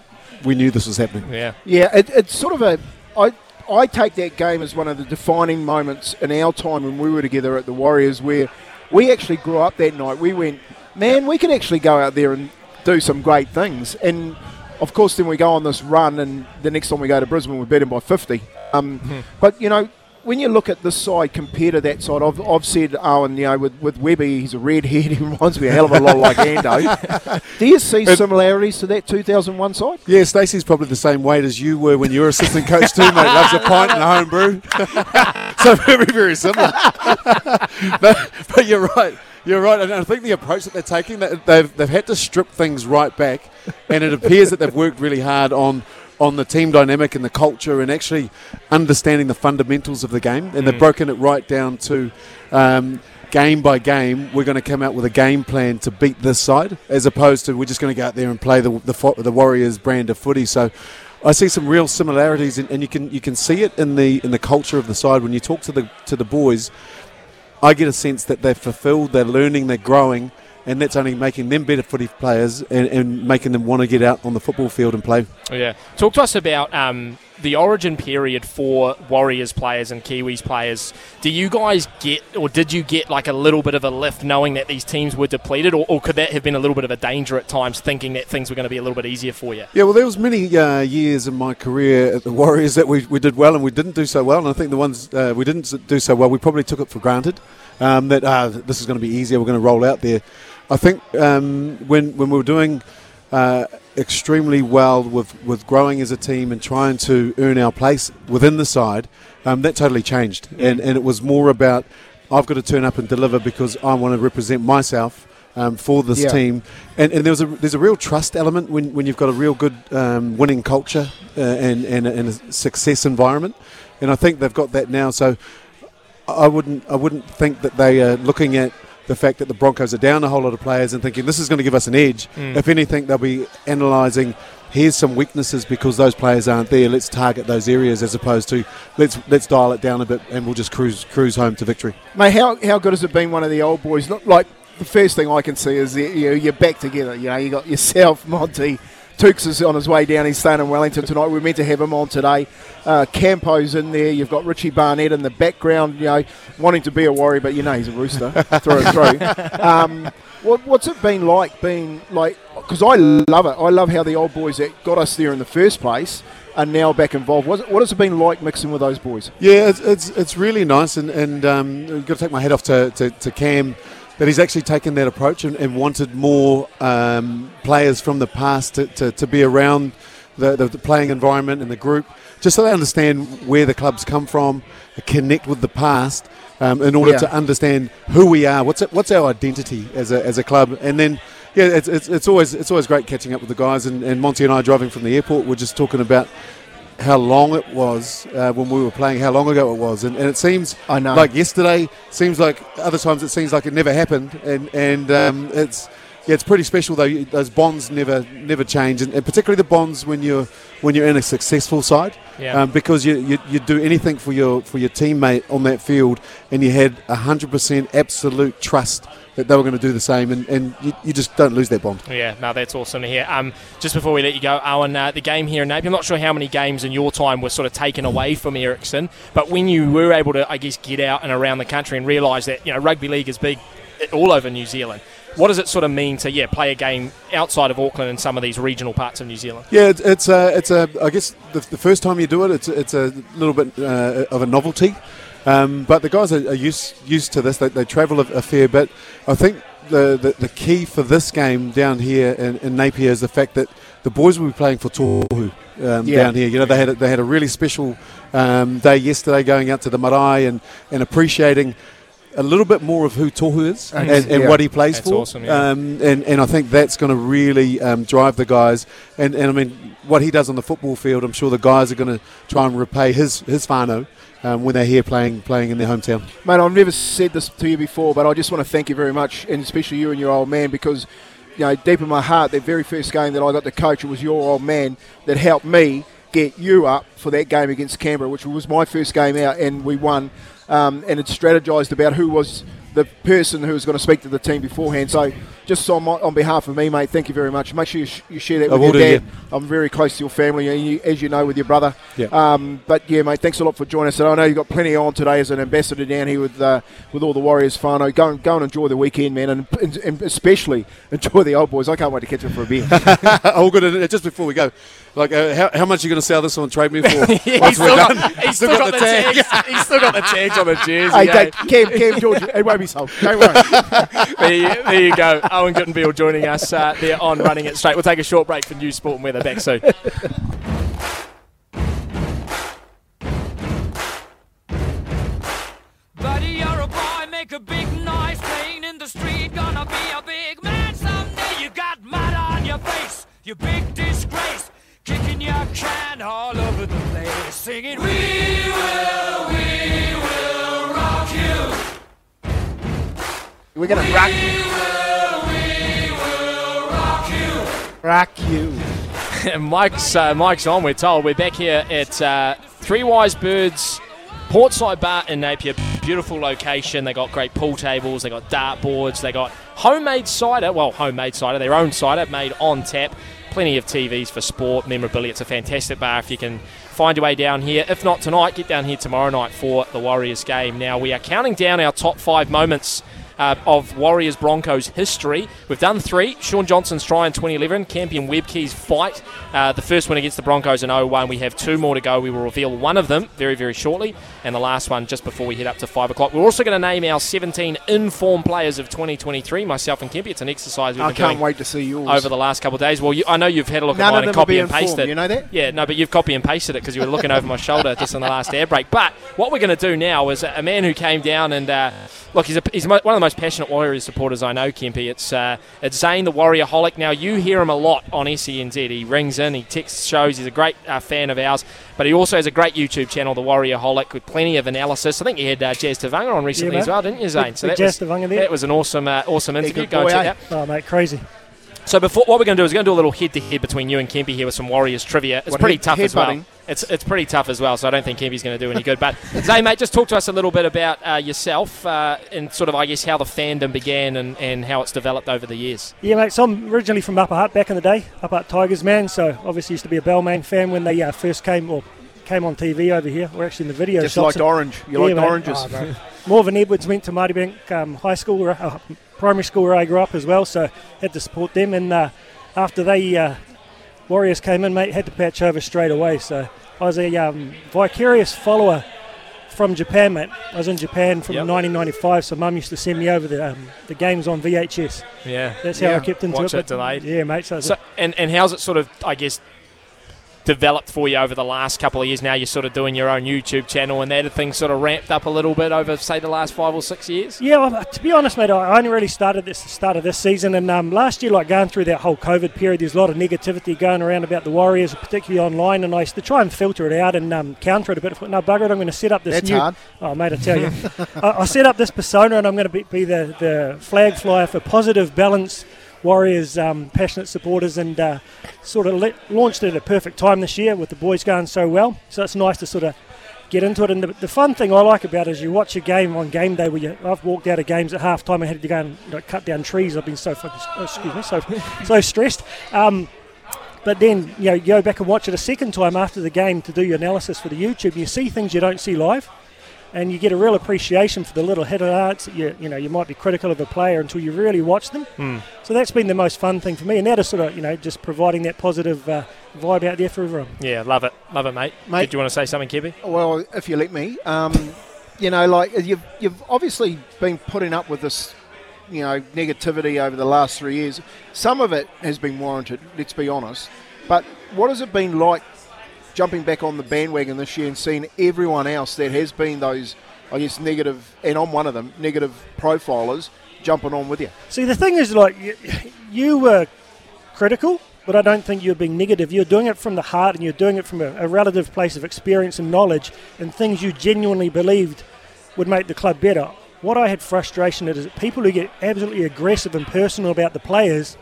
we knew this was happening. Yeah. It's sort of I take that game as one of the defining moments in our time when we were together at the Warriors, where we actually grew up that night. We went, man, we can actually go out there and do some great things. And of course, then we go on this run, and the next time we go to Brisbane, we beat them by 50. But you know, when you look at this side compared to that side, I've said, Owen, you know, with Webby, he's a redhead. He reminds me a hell of a lot like Ando. Do you see similarities to that 2001 side? Yeah, Stacey's probably the same weight as you were when you were assistant coach too, mate. Loves a pint and a home brew. So very, very similar. But you're right. You're right, and I think the approach that they're taking, that they've had to strip things right back, and it appears that they've worked really hard on the team dynamic and the culture and actually understanding the fundamentals of the game. And they've broken it right down to game by game. We're going to come out with a game plan to beat this side, as opposed to we're just going to go out there and play the Warriors brand of footy. So I see some real similarities, and you can see it in the culture of the side. When you talk to the boys, I get a sense that they're fulfilled, they're learning, they're growing, and that's only making them better footy players and making them want to get out on the football field and play. Yeah. Talk to us about the origin period for Warriors players and Kiwis players, do you guys get, or did you get like a little bit of a lift knowing that these teams were depleted, or could that have been a little bit of a danger at times, thinking that things were going to be a little bit easier for you? Yeah, well, there was many years in my career at the Warriors that we did well and we didn't do so well, and I think the ones we didn't do so well, we probably took it for granted that this is going to be easier, we're going to roll out there. I think when we were doing extremely well with growing as a team and trying to earn our place within the side, that totally changed. And it was more about, I've got to turn up and deliver because I want to represent myself for this team. And there's a real trust element when you've got a real good winning culture and a success environment. And I think they've got that now. So I wouldn't think that they are looking at the fact that the Broncos are down a whole lot of players and thinking this is going to give us an edge. If anything, they'll be analysing, here's some weaknesses because those players aren't there, let's target those areas, as opposed to let's dial it down a bit and we'll just cruise home to victory. Mate, how good has it been one of the old boys? Not like the first thing I can see is you're back together. You know, you got yourself, Monty, Tukes is on his way down, he's staying in Wellington tonight, we're meant to have him on today. Campo's in there, you've got Richie Barnett in the background, you know, wanting to be a Warrior, but you know he's a Rooster, through and through. What's it been like being like, because I love it, I love how the old boys that got us there in the first place are now back involved. What has it been like mixing with those boys? Yeah, it's really nice, and I've got to take my hat off to Cam, that he's actually taken that approach and wanted more players from the past to be around the playing environment and the group, just so they understand where the club's come from, connect with the past, in order to understand who we are, what's our identity as a club. And then it's always great catching up with the guys, and Monty and I driving from the airport, we're just talking about how long it was when we were playing, how long ago it was, and it seems like yesterday, seems like other times it seems like it never happened, and it's pretty special though. Those bonds never change, and particularly the bonds when you're in a successful side, because you do anything for your teammate on that field, and you had 100% absolute trust that they were going to do the same, and you just don't lose that bond. Yeah, no, that's awesome to hear. Just before we let you go, Owen, the game here in Napier, I'm not sure how many games in your time were sort of taken away from Ericsson, but when you were able to, I guess, get out and around the country and realise that, you know, rugby league is big all over New Zealand, what does it sort of mean to, play a game outside of Auckland and some of these regional parts of New Zealand? Yeah, it's a I guess the first time you do it, it's a little bit of a novelty. But the guys are used to this. They travel a fair bit. I think the key for this game down here in Napier is the fact that the boys will be playing for Tohu down here. You know, they had a really special day yesterday, going out to the marae and appreciating a little bit more of who Tohu is and what he plays that's for. Awesome, yeah. And I think that's going to really drive the guys. And I mean, what he does on the football field, I'm sure the guys are going to try and repay his whānau when they're here playing in their hometown. Mate, I've never said this to you before, but I just want to thank you very much, and especially you and your old man, because, you know, deep in my heart, that very first game that I got to coach, it was your old man that helped me get you up for that game against Canberra, which was my first game out, and we won. And it strategised about who was the person who was going to speak to the team beforehand. So just on behalf of me, mate, thank you very much. Make sure you share that with your dad. Yeah. I'm very close to your family, and you, as you know, with your brother. Yeah. But, yeah, mate, thanks a lot for joining us. And I know you've got plenty on today as an ambassador down here with all the Warriors whānau. Go and enjoy the weekend, man, and especially enjoy the old boys. I can't wait to catch up for a beer. All good. Just before we go, like, how much are you going to sell this on Trade Me for? He's still got the tags on the jersey. Hey, Cam, George, it won't be sold. Don't worry. There you go. Owen Guttenbiel joining us there on Running It Straight. We'll take a short break for news, sport and weather. Back soon. Buddy, you're a boy, make a big noise, playing in the street, gonna be a big man someday. You got mud on your face, you big disgrace, kicking your can all over the place, singing, we will rock you. We're gonna rock you. Rock you. Mike's on, we're told. We're back here at Three Wise Birds Portside Bar in Napier. Beautiful location. They got great pool tables. They got dart boards. They got homemade cider. Their own cider made on tap. plenty of TVs for sport, memorabilia. It's a fantastic bar if you can find your way down here. If not tonight, get down here tomorrow night for the Warriors game. Now, we are counting down our top 5 moments of Warriors-Broncos history. We've done 3. Shaun Johnson's try in 2011, Campion Webke's fight, the first one against the Broncos in 0-1. We have 2 more to go. We will reveal one of them very, very shortly, and the last one just before we head up to 5 o'clock. We're also going to name our 17 in-form players of 2023, myself and Kempi. It's an exercise we've been doing. I can't wait to see yours. Over the last couple of days. Well, I know you've had a look at mine and copy and pasted it. You know that? Yeah, no, but you've copy and pasted it because you were looking over my shoulder just in the last air break. But what we're going to do now is a man who came down and, look, he's one of the most passionate Warriors supporters I know, Kempi. It's Zane, the Warrior-holic. Now, you hear him a lot on SENZ. He rings in, he texts shows. He's a great fan of ours. But he also has a great YouTube channel, the Warrior-holic, with plenty of analysis. I think you had Jazz Tavanga on recently as well, didn't you, Zane? So that was an awesome interview. Go and check that. Oh, mate, crazy. So what we're going to do is we're going to do a little head-to-head between you and Kempi here with some Warriors trivia. It's pretty tough as well. It's pretty tough as well, so I don't think Kempi's going to do any good. But Zane, mate, just talk to us a little bit about yourself and sort of, I guess, how the fandom began and how it's developed over the years. Yeah, mate, so I'm originally from Upper Hutt back in the day, Upper Hutt Tigers man, so obviously used to be a Balmain fan when they first came on TV over here. We're actually in the video shops. Just liked orange. You liked oranges. Oh, Morven Edwards went to Mardi Bank High School, primary school where I grew up as well, so had to support them. And after they... Warriors came in, mate, had to patch over straight away. So I was a vicarious follower from Japan, mate. I was in Japan from 1995, so Mum used to send me over the games on VHS. Yeah. That's how I kept into it. Watch it delayed. Yeah, mate. So how's it sort of, I guess, developed for you over the last couple of years? Now you're sort of doing your own YouTube channel and that. Have things sort of ramped up a little bit over, say, the last 5 or 6 years? Yeah, well, to be honest, mate, I only really started this at the start of this season. And last year, like, going through that whole COVID period, there's a lot of negativity going around about the Warriors, particularly online. And I used to try and filter it out and counter it a bit. No, bugger it, I'm going to set up this That's hard. Oh, mate, I tell you. I set up this persona and I'm going to be the flag flyer for positive balance, Warriors passionate supporters, and sort of launched it at a perfect time this year with the boys going so well. So it's nice to sort of get into it. And the fun thing I like about it is you watch a game on game day where I've walked out of games at half time and had to go and cut down trees. I've been so stressed. But then you go back and watch it a second time after the game to do your analysis for the YouTube. You see things you don't see live. And you get a real appreciation for the little hidden arts that you might be critical of a player until you really watch them. Mm. So that's been the most fun thing for me, and that is sort of just providing that positive vibe out there for everyone. Yeah, love it, mate. Did you want to say something, Kevin? Well, if you let me, you've obviously been putting up with this, negativity over the last 3 years. Some of it has been warranted, let's be honest. But what has it been like? Jumping back on the bandwagon this year and seeing everyone else that has been those, I guess, negative, and I'm one of them, negative profilers jumping on with you. See, the thing is, like, you were critical, but I don't think you're being negative. You're doing it from the heart, and you're doing it from a relative place of experience and knowledge and things you genuinely believed would make the club better. What I had frustration at is that people who get absolutely aggressive and personal about the players,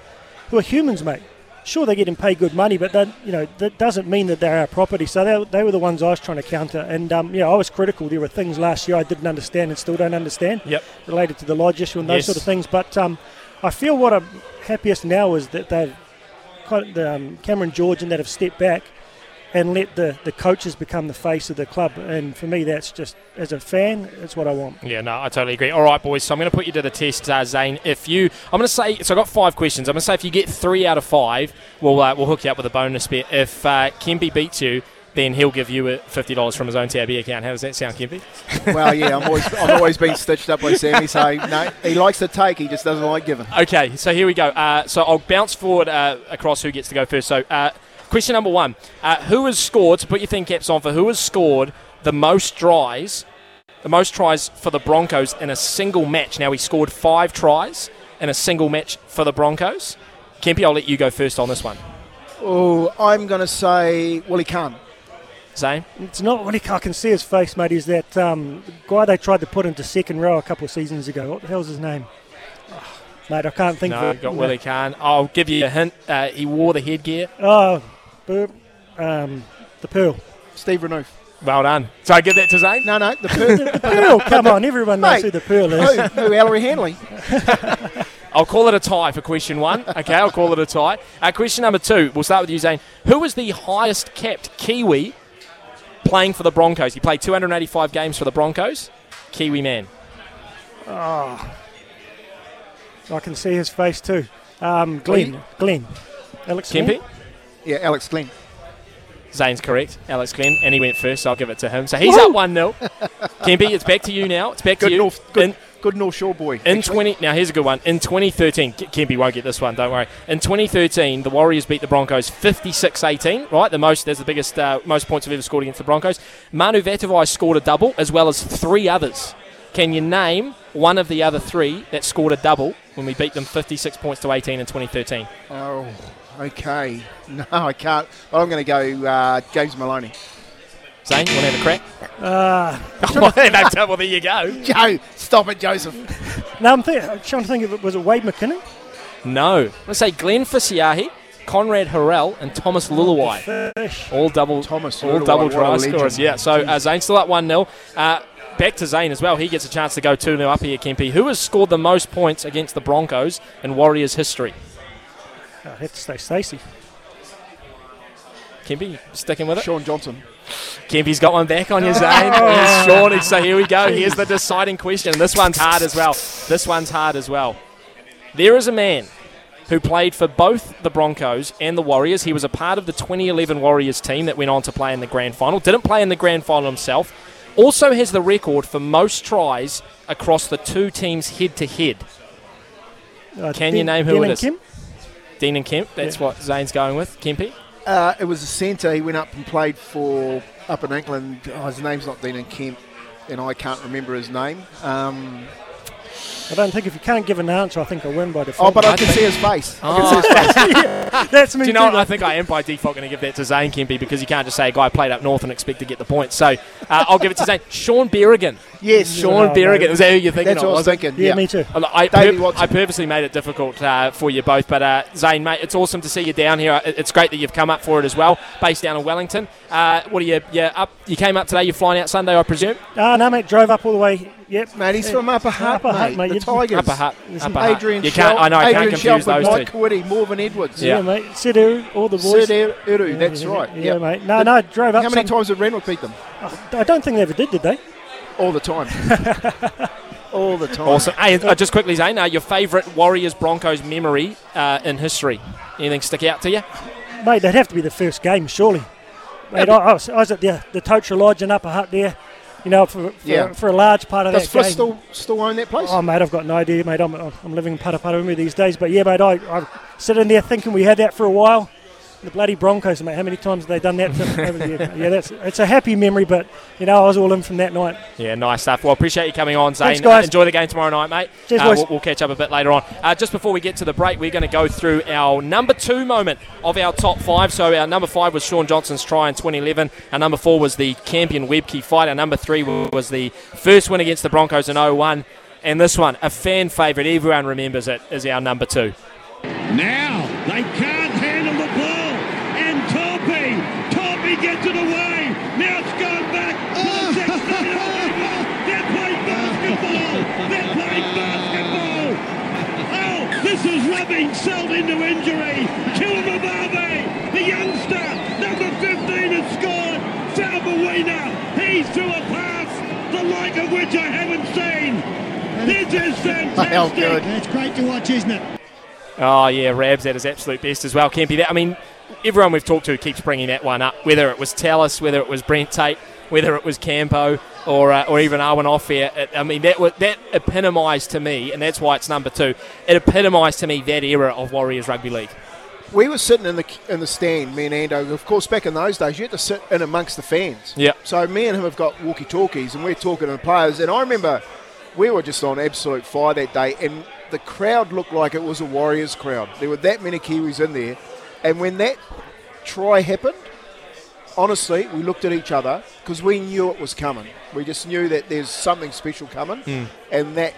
who are humans, mate. Sure, they get and pay good money, but that doesn't mean that they're our property. So they were the ones I was trying to counter. And, I was critical. There were things last year I didn't understand and still don't understand related to the lodge issue and those sort of things. But I feel what I'm happiest now is that Cameron George and that have stepped back and let the coaches become the face of the club. And for me, that's just, as a fan, that's what I want. Yeah, no, I totally agree. All right, boys, so I'm going to put you to the test, Zane. I've got 5 questions. I'm going to say if you get 3 out of 5, we'll hook you up with a bonus bet. If Kempi beats you, then he'll give you $50 from his own TAB account. How does that sound, Kempi? Well, yeah, I've always been stitched up by Sammy, so no, he likes to take, he just doesn't like giving. Okay, so here we go. So I'll bounce forward across who gets to go first. So, question number 1, who has scored, to put your thinking caps on for, who has scored the most tries for the Broncos in a single match? Now, he scored 5 tries in a single match for the Broncos. Kempi, I'll let you go first on this one. Oh, I'm going to say Willie Kahn. Zane? It's not Willie Kahn. I can see his face, mate. He's that guy they tried to put into second row a couple of seasons ago. What the hell's his name? Oh, mate, I can't think of it. No, got Willie Kahn. I'll give you a hint. He wore the headgear. Oh, the Pearl. Steve Renouf. Well done. So I give that to Zane? No, the Pearl. The Pearl, come on. Everyone knows who the Pearl is. Who? Ellery Hanley. I'll call it a tie for question one. Okay, I'll call it a tie. Question number two, we'll start with you, Zane. Who was the highest capped Kiwi playing for the Broncos? He played 285 games for the Broncos. Kiwi man. Oh, I can see his face too. Glenn. Alex Kempe? Yeah, Alex Glenn. Zane's correct, Alex Glenn, and he went first, so I'll give it to him. So he's Woo! Up 1-0. Kempe, it's back to you now. It's back to you. Good North Shore boy. Now, here's a good one. In 2013, Kempe won't get this one, don't worry. In 2013, the Warriors beat the Broncos 56-18, right? That's the biggest, most points I've ever scored against the Broncos. Manu Vatavai scored a double, as well as three others. Can you name one of the other three that scored a double when we beat them 56 points to 18 in 2013? Oh, okay. No, I can't. But I'm going to go James Maloney. Zane, you want to have a crack? No double. There you go. Joe, stop it, Joseph. No, I'm trying to think of it. Was it Wade McKinnon? No. Let's say Glenn Fasiahi, Conrad Harrell, and Thomas Lulawai. All double try scorers. Yeah. So Zane's still up 1-0. Back to Zane as well. He gets a chance to go 2-0 up here, Kempe. Who has scored the most points against the Broncos in Warriors history? I have to say Stacey. Kempe, sticking with it? Shaun Johnson. Kempe's got one back on you, Zane. Yes, Shaun. So here we go. Here's the deciding question. This one's hard as well. There is a man who played for both the Broncos and the Warriors. He was a part of the 2011 Warriors team that went on to play in the grand final. Didn't play in the grand final himself. Also has the record for most tries across the two teams head-to-head. Can you name who it is? Dean and Kemp? Dean and Kemp, that's what Zane's going with. Kempe? It was a centre. He went up and played for up in England. Oh, his name's not Dean and Kemp, and I can't remember his name. I don't think if you can't give an answer, I think I win by default. Oh, but I can see his face. Yeah, that's me. Do you know what? I think I am by default going to give that to Zane, Kempe, because you can't just say a guy played up north and expect to get the point. So I'll give it to Zane. Sean Berrigan. Yes, Sean Berrigan. Is that who you're thinking of? That's what I was thinking. Yeah, me too. I purposely made it difficult for you both. But Zane, mate, it's awesome to see you down here. It's great that you've come up for it as well, based down in Wellington. What are you? You came up today. You're flying out Sunday, I presume? No, mate. Drove up all the way. Yep, mate, he's from Upper Hutt, mate. The Tigers. Upper Hutt. Adrian Shelp. I know, I can't confuse those two. Mike Kawiti, Morven Edwards. Yeah, mate. Seru, all the boys. Seru, that's right. Yeah, yep. Mate. No, drove up. How many times did Reynolds beat them? I don't think they ever did they? All the time. All the time. Awesome. Hey, just quickly, Zane, your favourite Warriors-Broncos memory in history. Anything stick out to you? Mate, that'd have to be the first game, surely. Mate, I was at the Totra Lodge in Upper Hutt there. You know, for a large part of that game. Does Fliss still own that place? Oh, mate, I've got no idea, mate. I'm living in Paraparaumu these days. But, yeah, mate, I sit in there thinking we had that for a while. The bloody Broncos, mate, how many times have they done that? Yeah, it's a happy memory, but, you know, I was all in from that night. Yeah, nice stuff. Well, appreciate you coming on, Zane. Thanks, guys. Enjoy the game tomorrow night, mate. Cheers, boys. We'll catch up a bit later on. Just before we get to the break, we're going to go through our number 2 moment of our top 5. So our number 5 was Shaun Johnson's try in 2011. Our number 4 was the Campion-Webcke fight. Our number 3 was the first win against the Broncos in 01. And this one, a fan favourite, everyone remembers it, is our number 2. Now they can't handle the ball. Torpy gets it away. Now it's going back to the 16 over. They're playing basketball. Oh, this is rubbing salt into injury. Kilmabave, the youngster, number 15 has scored. Salbawina, he's through a pass, the like of which I haven't seen. This is fantastic. It's great to watch, isn't it? Oh, yeah, Rabs at his absolute best as well. Can't be that. I mean, everyone we've talked to keeps bringing that one up, whether it was Tallis, whether it was Brent Tate, whether it was Campo, or even Arwen Ofair. I mean, that epitomised to me, and that's why it's number 2, it epitomised to me that era of Warriors Rugby League. We were sitting in the stand, me and Ando. Of course, back in those days, you had to sit in amongst the fans. Yeah. So me and him have got walkie-talkies, and we're talking to the players, and I remember we were just on absolute fire that day, and the crowd looked like it was a Warriors crowd. There were that many Kiwis in there. And when that try happened, honestly, we looked at each other because we knew it was coming. We just knew that there's something special coming. Mm. And that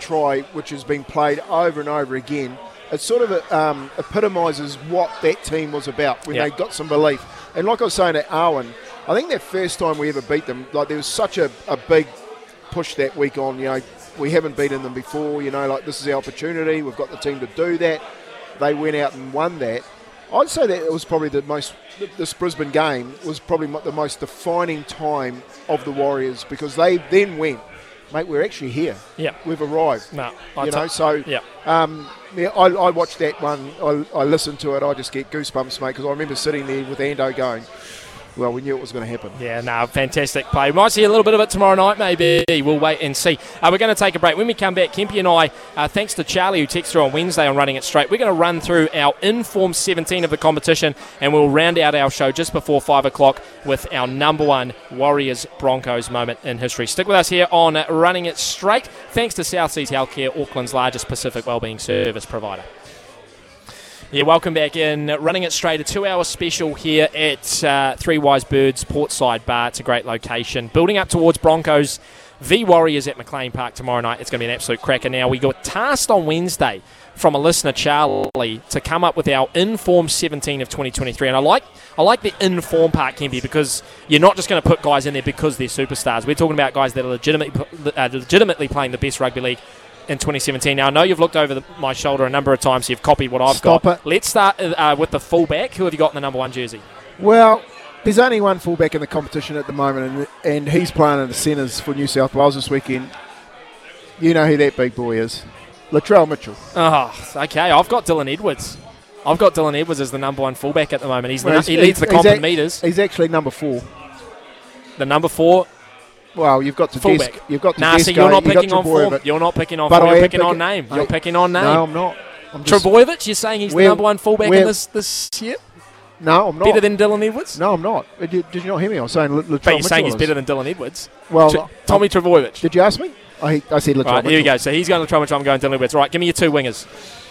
try, which has been played over and over again, it sort of epitomises what that team was about when they got some belief. And like I was saying to Arwen, I think that first time we ever beat them, like there was such a big push that week on, you know, we haven't beaten them before, you know, like this is our opportunity, we've got the team to do that. They went out and won that. I'd say that it was probably the most, this Brisbane game was probably the most defining time of the Warriors, because they then went, mate, we're actually here. Yeah. We've arrived. No, I watched that one. I listened to it. I just get goosebumps, mate, because I remember sitting there with Ando going, well, we knew it was going to happen. Yeah, no, fantastic play. We might see a little bit of it tomorrow night, maybe. We'll wait and see. We're going to take a break. When we come back, Kempy and I, thanks to Charlie who texted her on Wednesday on Running It Straight, we're going to run through our Inform 17 of the competition, and we'll round out our show just before 5 o'clock with our number one Warriors-Broncos moment in history. Stick with us here on Running It Straight. Thanks to South Seas Healthcare, Auckland's largest Pacific wellbeing service provider. Yeah, welcome back in. Running It Straight, a 2-hour special here at Three Wise Birds Portside Bar. It's a great location. Building up towards Broncos v Warriors at McLean Park tomorrow night. It's going to be an absolute cracker. Now, we got tasked on Wednesday from a listener, Charlie, to come up with our Inform 17 of 2023. And I like the Inform part, Kempy, because you're not just going to put guys in there because they're superstars. We're talking about guys that are legitimately playing the best rugby league in 2017. Now, I know you've looked over my shoulder a number of times, so you've copied what I've got. Let's start with the fullback. Who have you got in the number one jersey? Well, there's only one fullback in the competition at the moment, and he's playing in the centres for New South Wales this weekend. You know who that big boy is. Latrell Mitchell. Oh, okay. I've got Dylan Edwards. I've got Dylan Edwards as the number one fullback at the moment. He leads the comp in metres. He's actually number four. The number four. Well, you've got to fullback. You're not picking on form. You're picking on name. You're picking on name. No, I'm not. Trbojevic, you're saying he's the number one fullback in this year? No, I'm not. Better than Dylan Edwards? No, I'm not. Did you not hear me? I was saying Latrell Mitchell. But you're saying he's better than Dylan Edwards. Well, Tommy Trbojevic. Did you ask me? I said Latrell Mitchell. Right, here you go. So he's going Latrell Mitchell. I'm going Dylan Edwards. Right, give me your two wingers.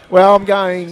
Well, I'm going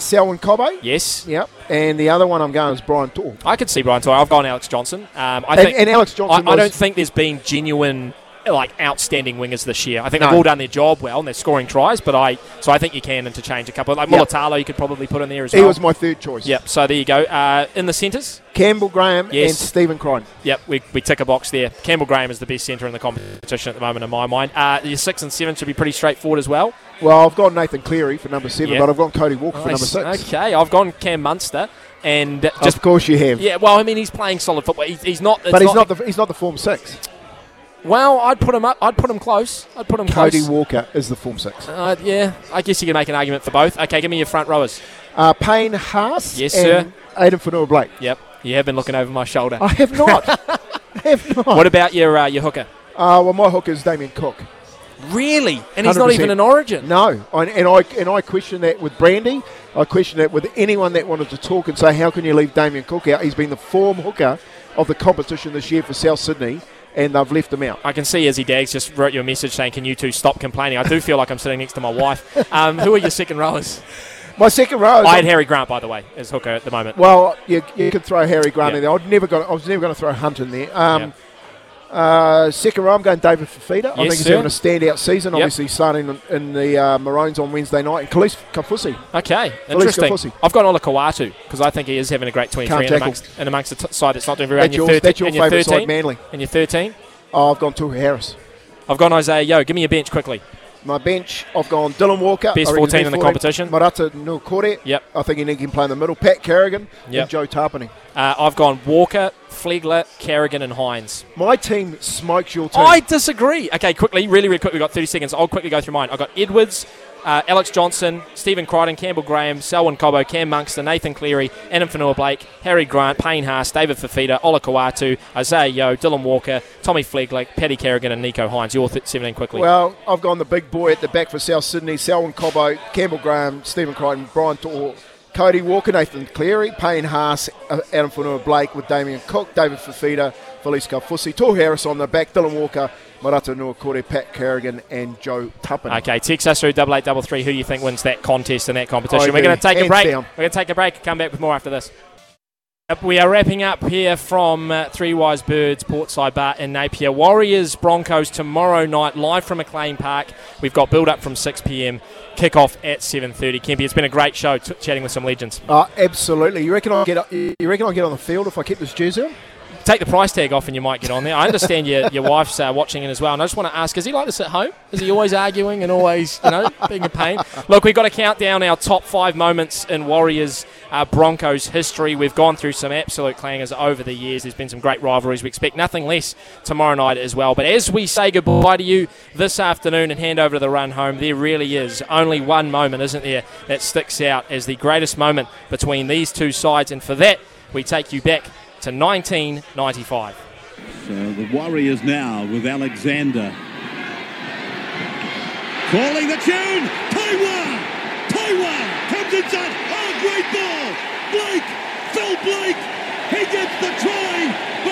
Selwyn Cobbo. Yes. Yep. And the other one I'm going is Brian Tall. I could see Brian Tall. I've gone Alex Johnson. I think Alex Johnson. I don't think there's been genuine, outstanding wingers this year. I think they've all done their job well and they're scoring tries. But I think you can interchange a couple. Mulatalo, you could probably put in there as well. He was my third choice. Yep. So there you go. In the centres, Campbell Graham and Stephen Crichton. Yep. We tick a box there. Campbell Graham is the best centre in the competition at the moment, in my mind. Your 6 and 7 should be pretty straightforward as well. Well, I've gone Nathan Cleary for number 7, but I've gone Cody Walker for number 6. Okay, I've gone Cam Munster, and of course you have. Yeah, well, I mean, he's playing solid football. He's not the form 6. Well, I'd put him up. I'd put him close. Cody Walker is the form 6. Yeah, I guess you can make an argument for both. Okay, give me your front rowers. Payne Haas. Yes, sir. Aidan Fonua-Blake. Yep, you have been looking over my shoulder. I have not. What about your hooker? Well, my hooker is Damien Cook. Really? And he's 100%. Not even an Origin? No. And I question that with Brandy. I question that with anyone that wanted to talk and say, how can you leave Damien Cook out? He's been the form hooker of the competition this year for South Sydney, and they've left him out. I can see Izzy Daggs just wrote you a message saying, can you two stop complaining? I do feel like I'm sitting next to my wife. Who are your second rowers? My second row. I had Harry Grant, by the way, as hooker at the moment. Well, you could throw Harry Grant in there. I was never going to throw Hunt in there. Second row, I'm going David Fafita. Yes, I think he's having a standout season, obviously starting in the Maroons on Wednesday night. And Khalis Kafusi. Okay, interesting. Kafusi. I've got Ola Kawatu because I think he is having a great 23 amongst the side that's not doing very well. That's your favourite side, Manly. And your 13? Oh, I've gone Tuhi Harris. I've gone Isaiah Yeo. Give me your bench quickly. My bench, I've gone Dylan Walker. Best 14 in the competition. Marata Nukore. Yep. I think he can play in the middle. Pat Carrigan and Joe Tarpany. I've gone Walker, Flegler, Carrigan and Hines. My team smokes your team. I disagree. Okay, quickly, really, really quick. We've got 30 seconds. I'll quickly go through mine. I've got Edwards, Alex Johnson, Stephen Crichton, Campbell Graham, Selwyn Cobbo, Cam Munster, Nathan Cleary, Adam Fonua-Blake, Harry Grant, Payne Haas, David Fafita, Ola Kawatu, Isaiah Yeo, Dylan Walker, Tommy Flegler, Paddy Carrigan and Nico Hines. Your 17 quickly. Well, I've gone the big boy at the back for South Sydney, Selwyn Cobbo, Campbell Graham, Stephen Crichton, Brian Tall, Cody Walker, Nathan Cleary, Payne Haas, Adam Fonua-Blake with Damien Cook, David Fafita, Felice Kafusi, Tuhi Harris on the back, Dylan Walker, Marata Nukore, Pat Carrigan and Joe Tuppen. Okay, text us through 8833 who you think wins that contest and that competition. We're going to take a break. Come back with more after this. We are wrapping up here from Three Wise Birds Portside Bar in Napier. Warriors Broncos tomorrow night live from McLean Park. We've got build-up from 6 p.m, kick-off at 7:30. Kempy, it's been a great show chatting with some legends. Absolutely. You reckon I'll get on the field if I keep this jersey on? Take the price tag off and you might get on there. I understand your wife's watching it as well. And I just want to ask, is he like this at home? Is he always arguing and always, being a pain? Look, we've got to count down our top 5 moments in Warriors Broncos history. We've gone through some absolute clangers over the years. There's been some great rivalries. We expect nothing less tomorrow night as well. But as we say goodbye to you this afternoon and hand over to the run home, there really is only one moment, isn't there, that sticks out as the greatest moment between these two sides. And for that, we take you back to 1995. So the Warriors now with Alexander. Calling the tune. Taiwa comes inside. Oh, great ball. Phil Blake. He gets the try.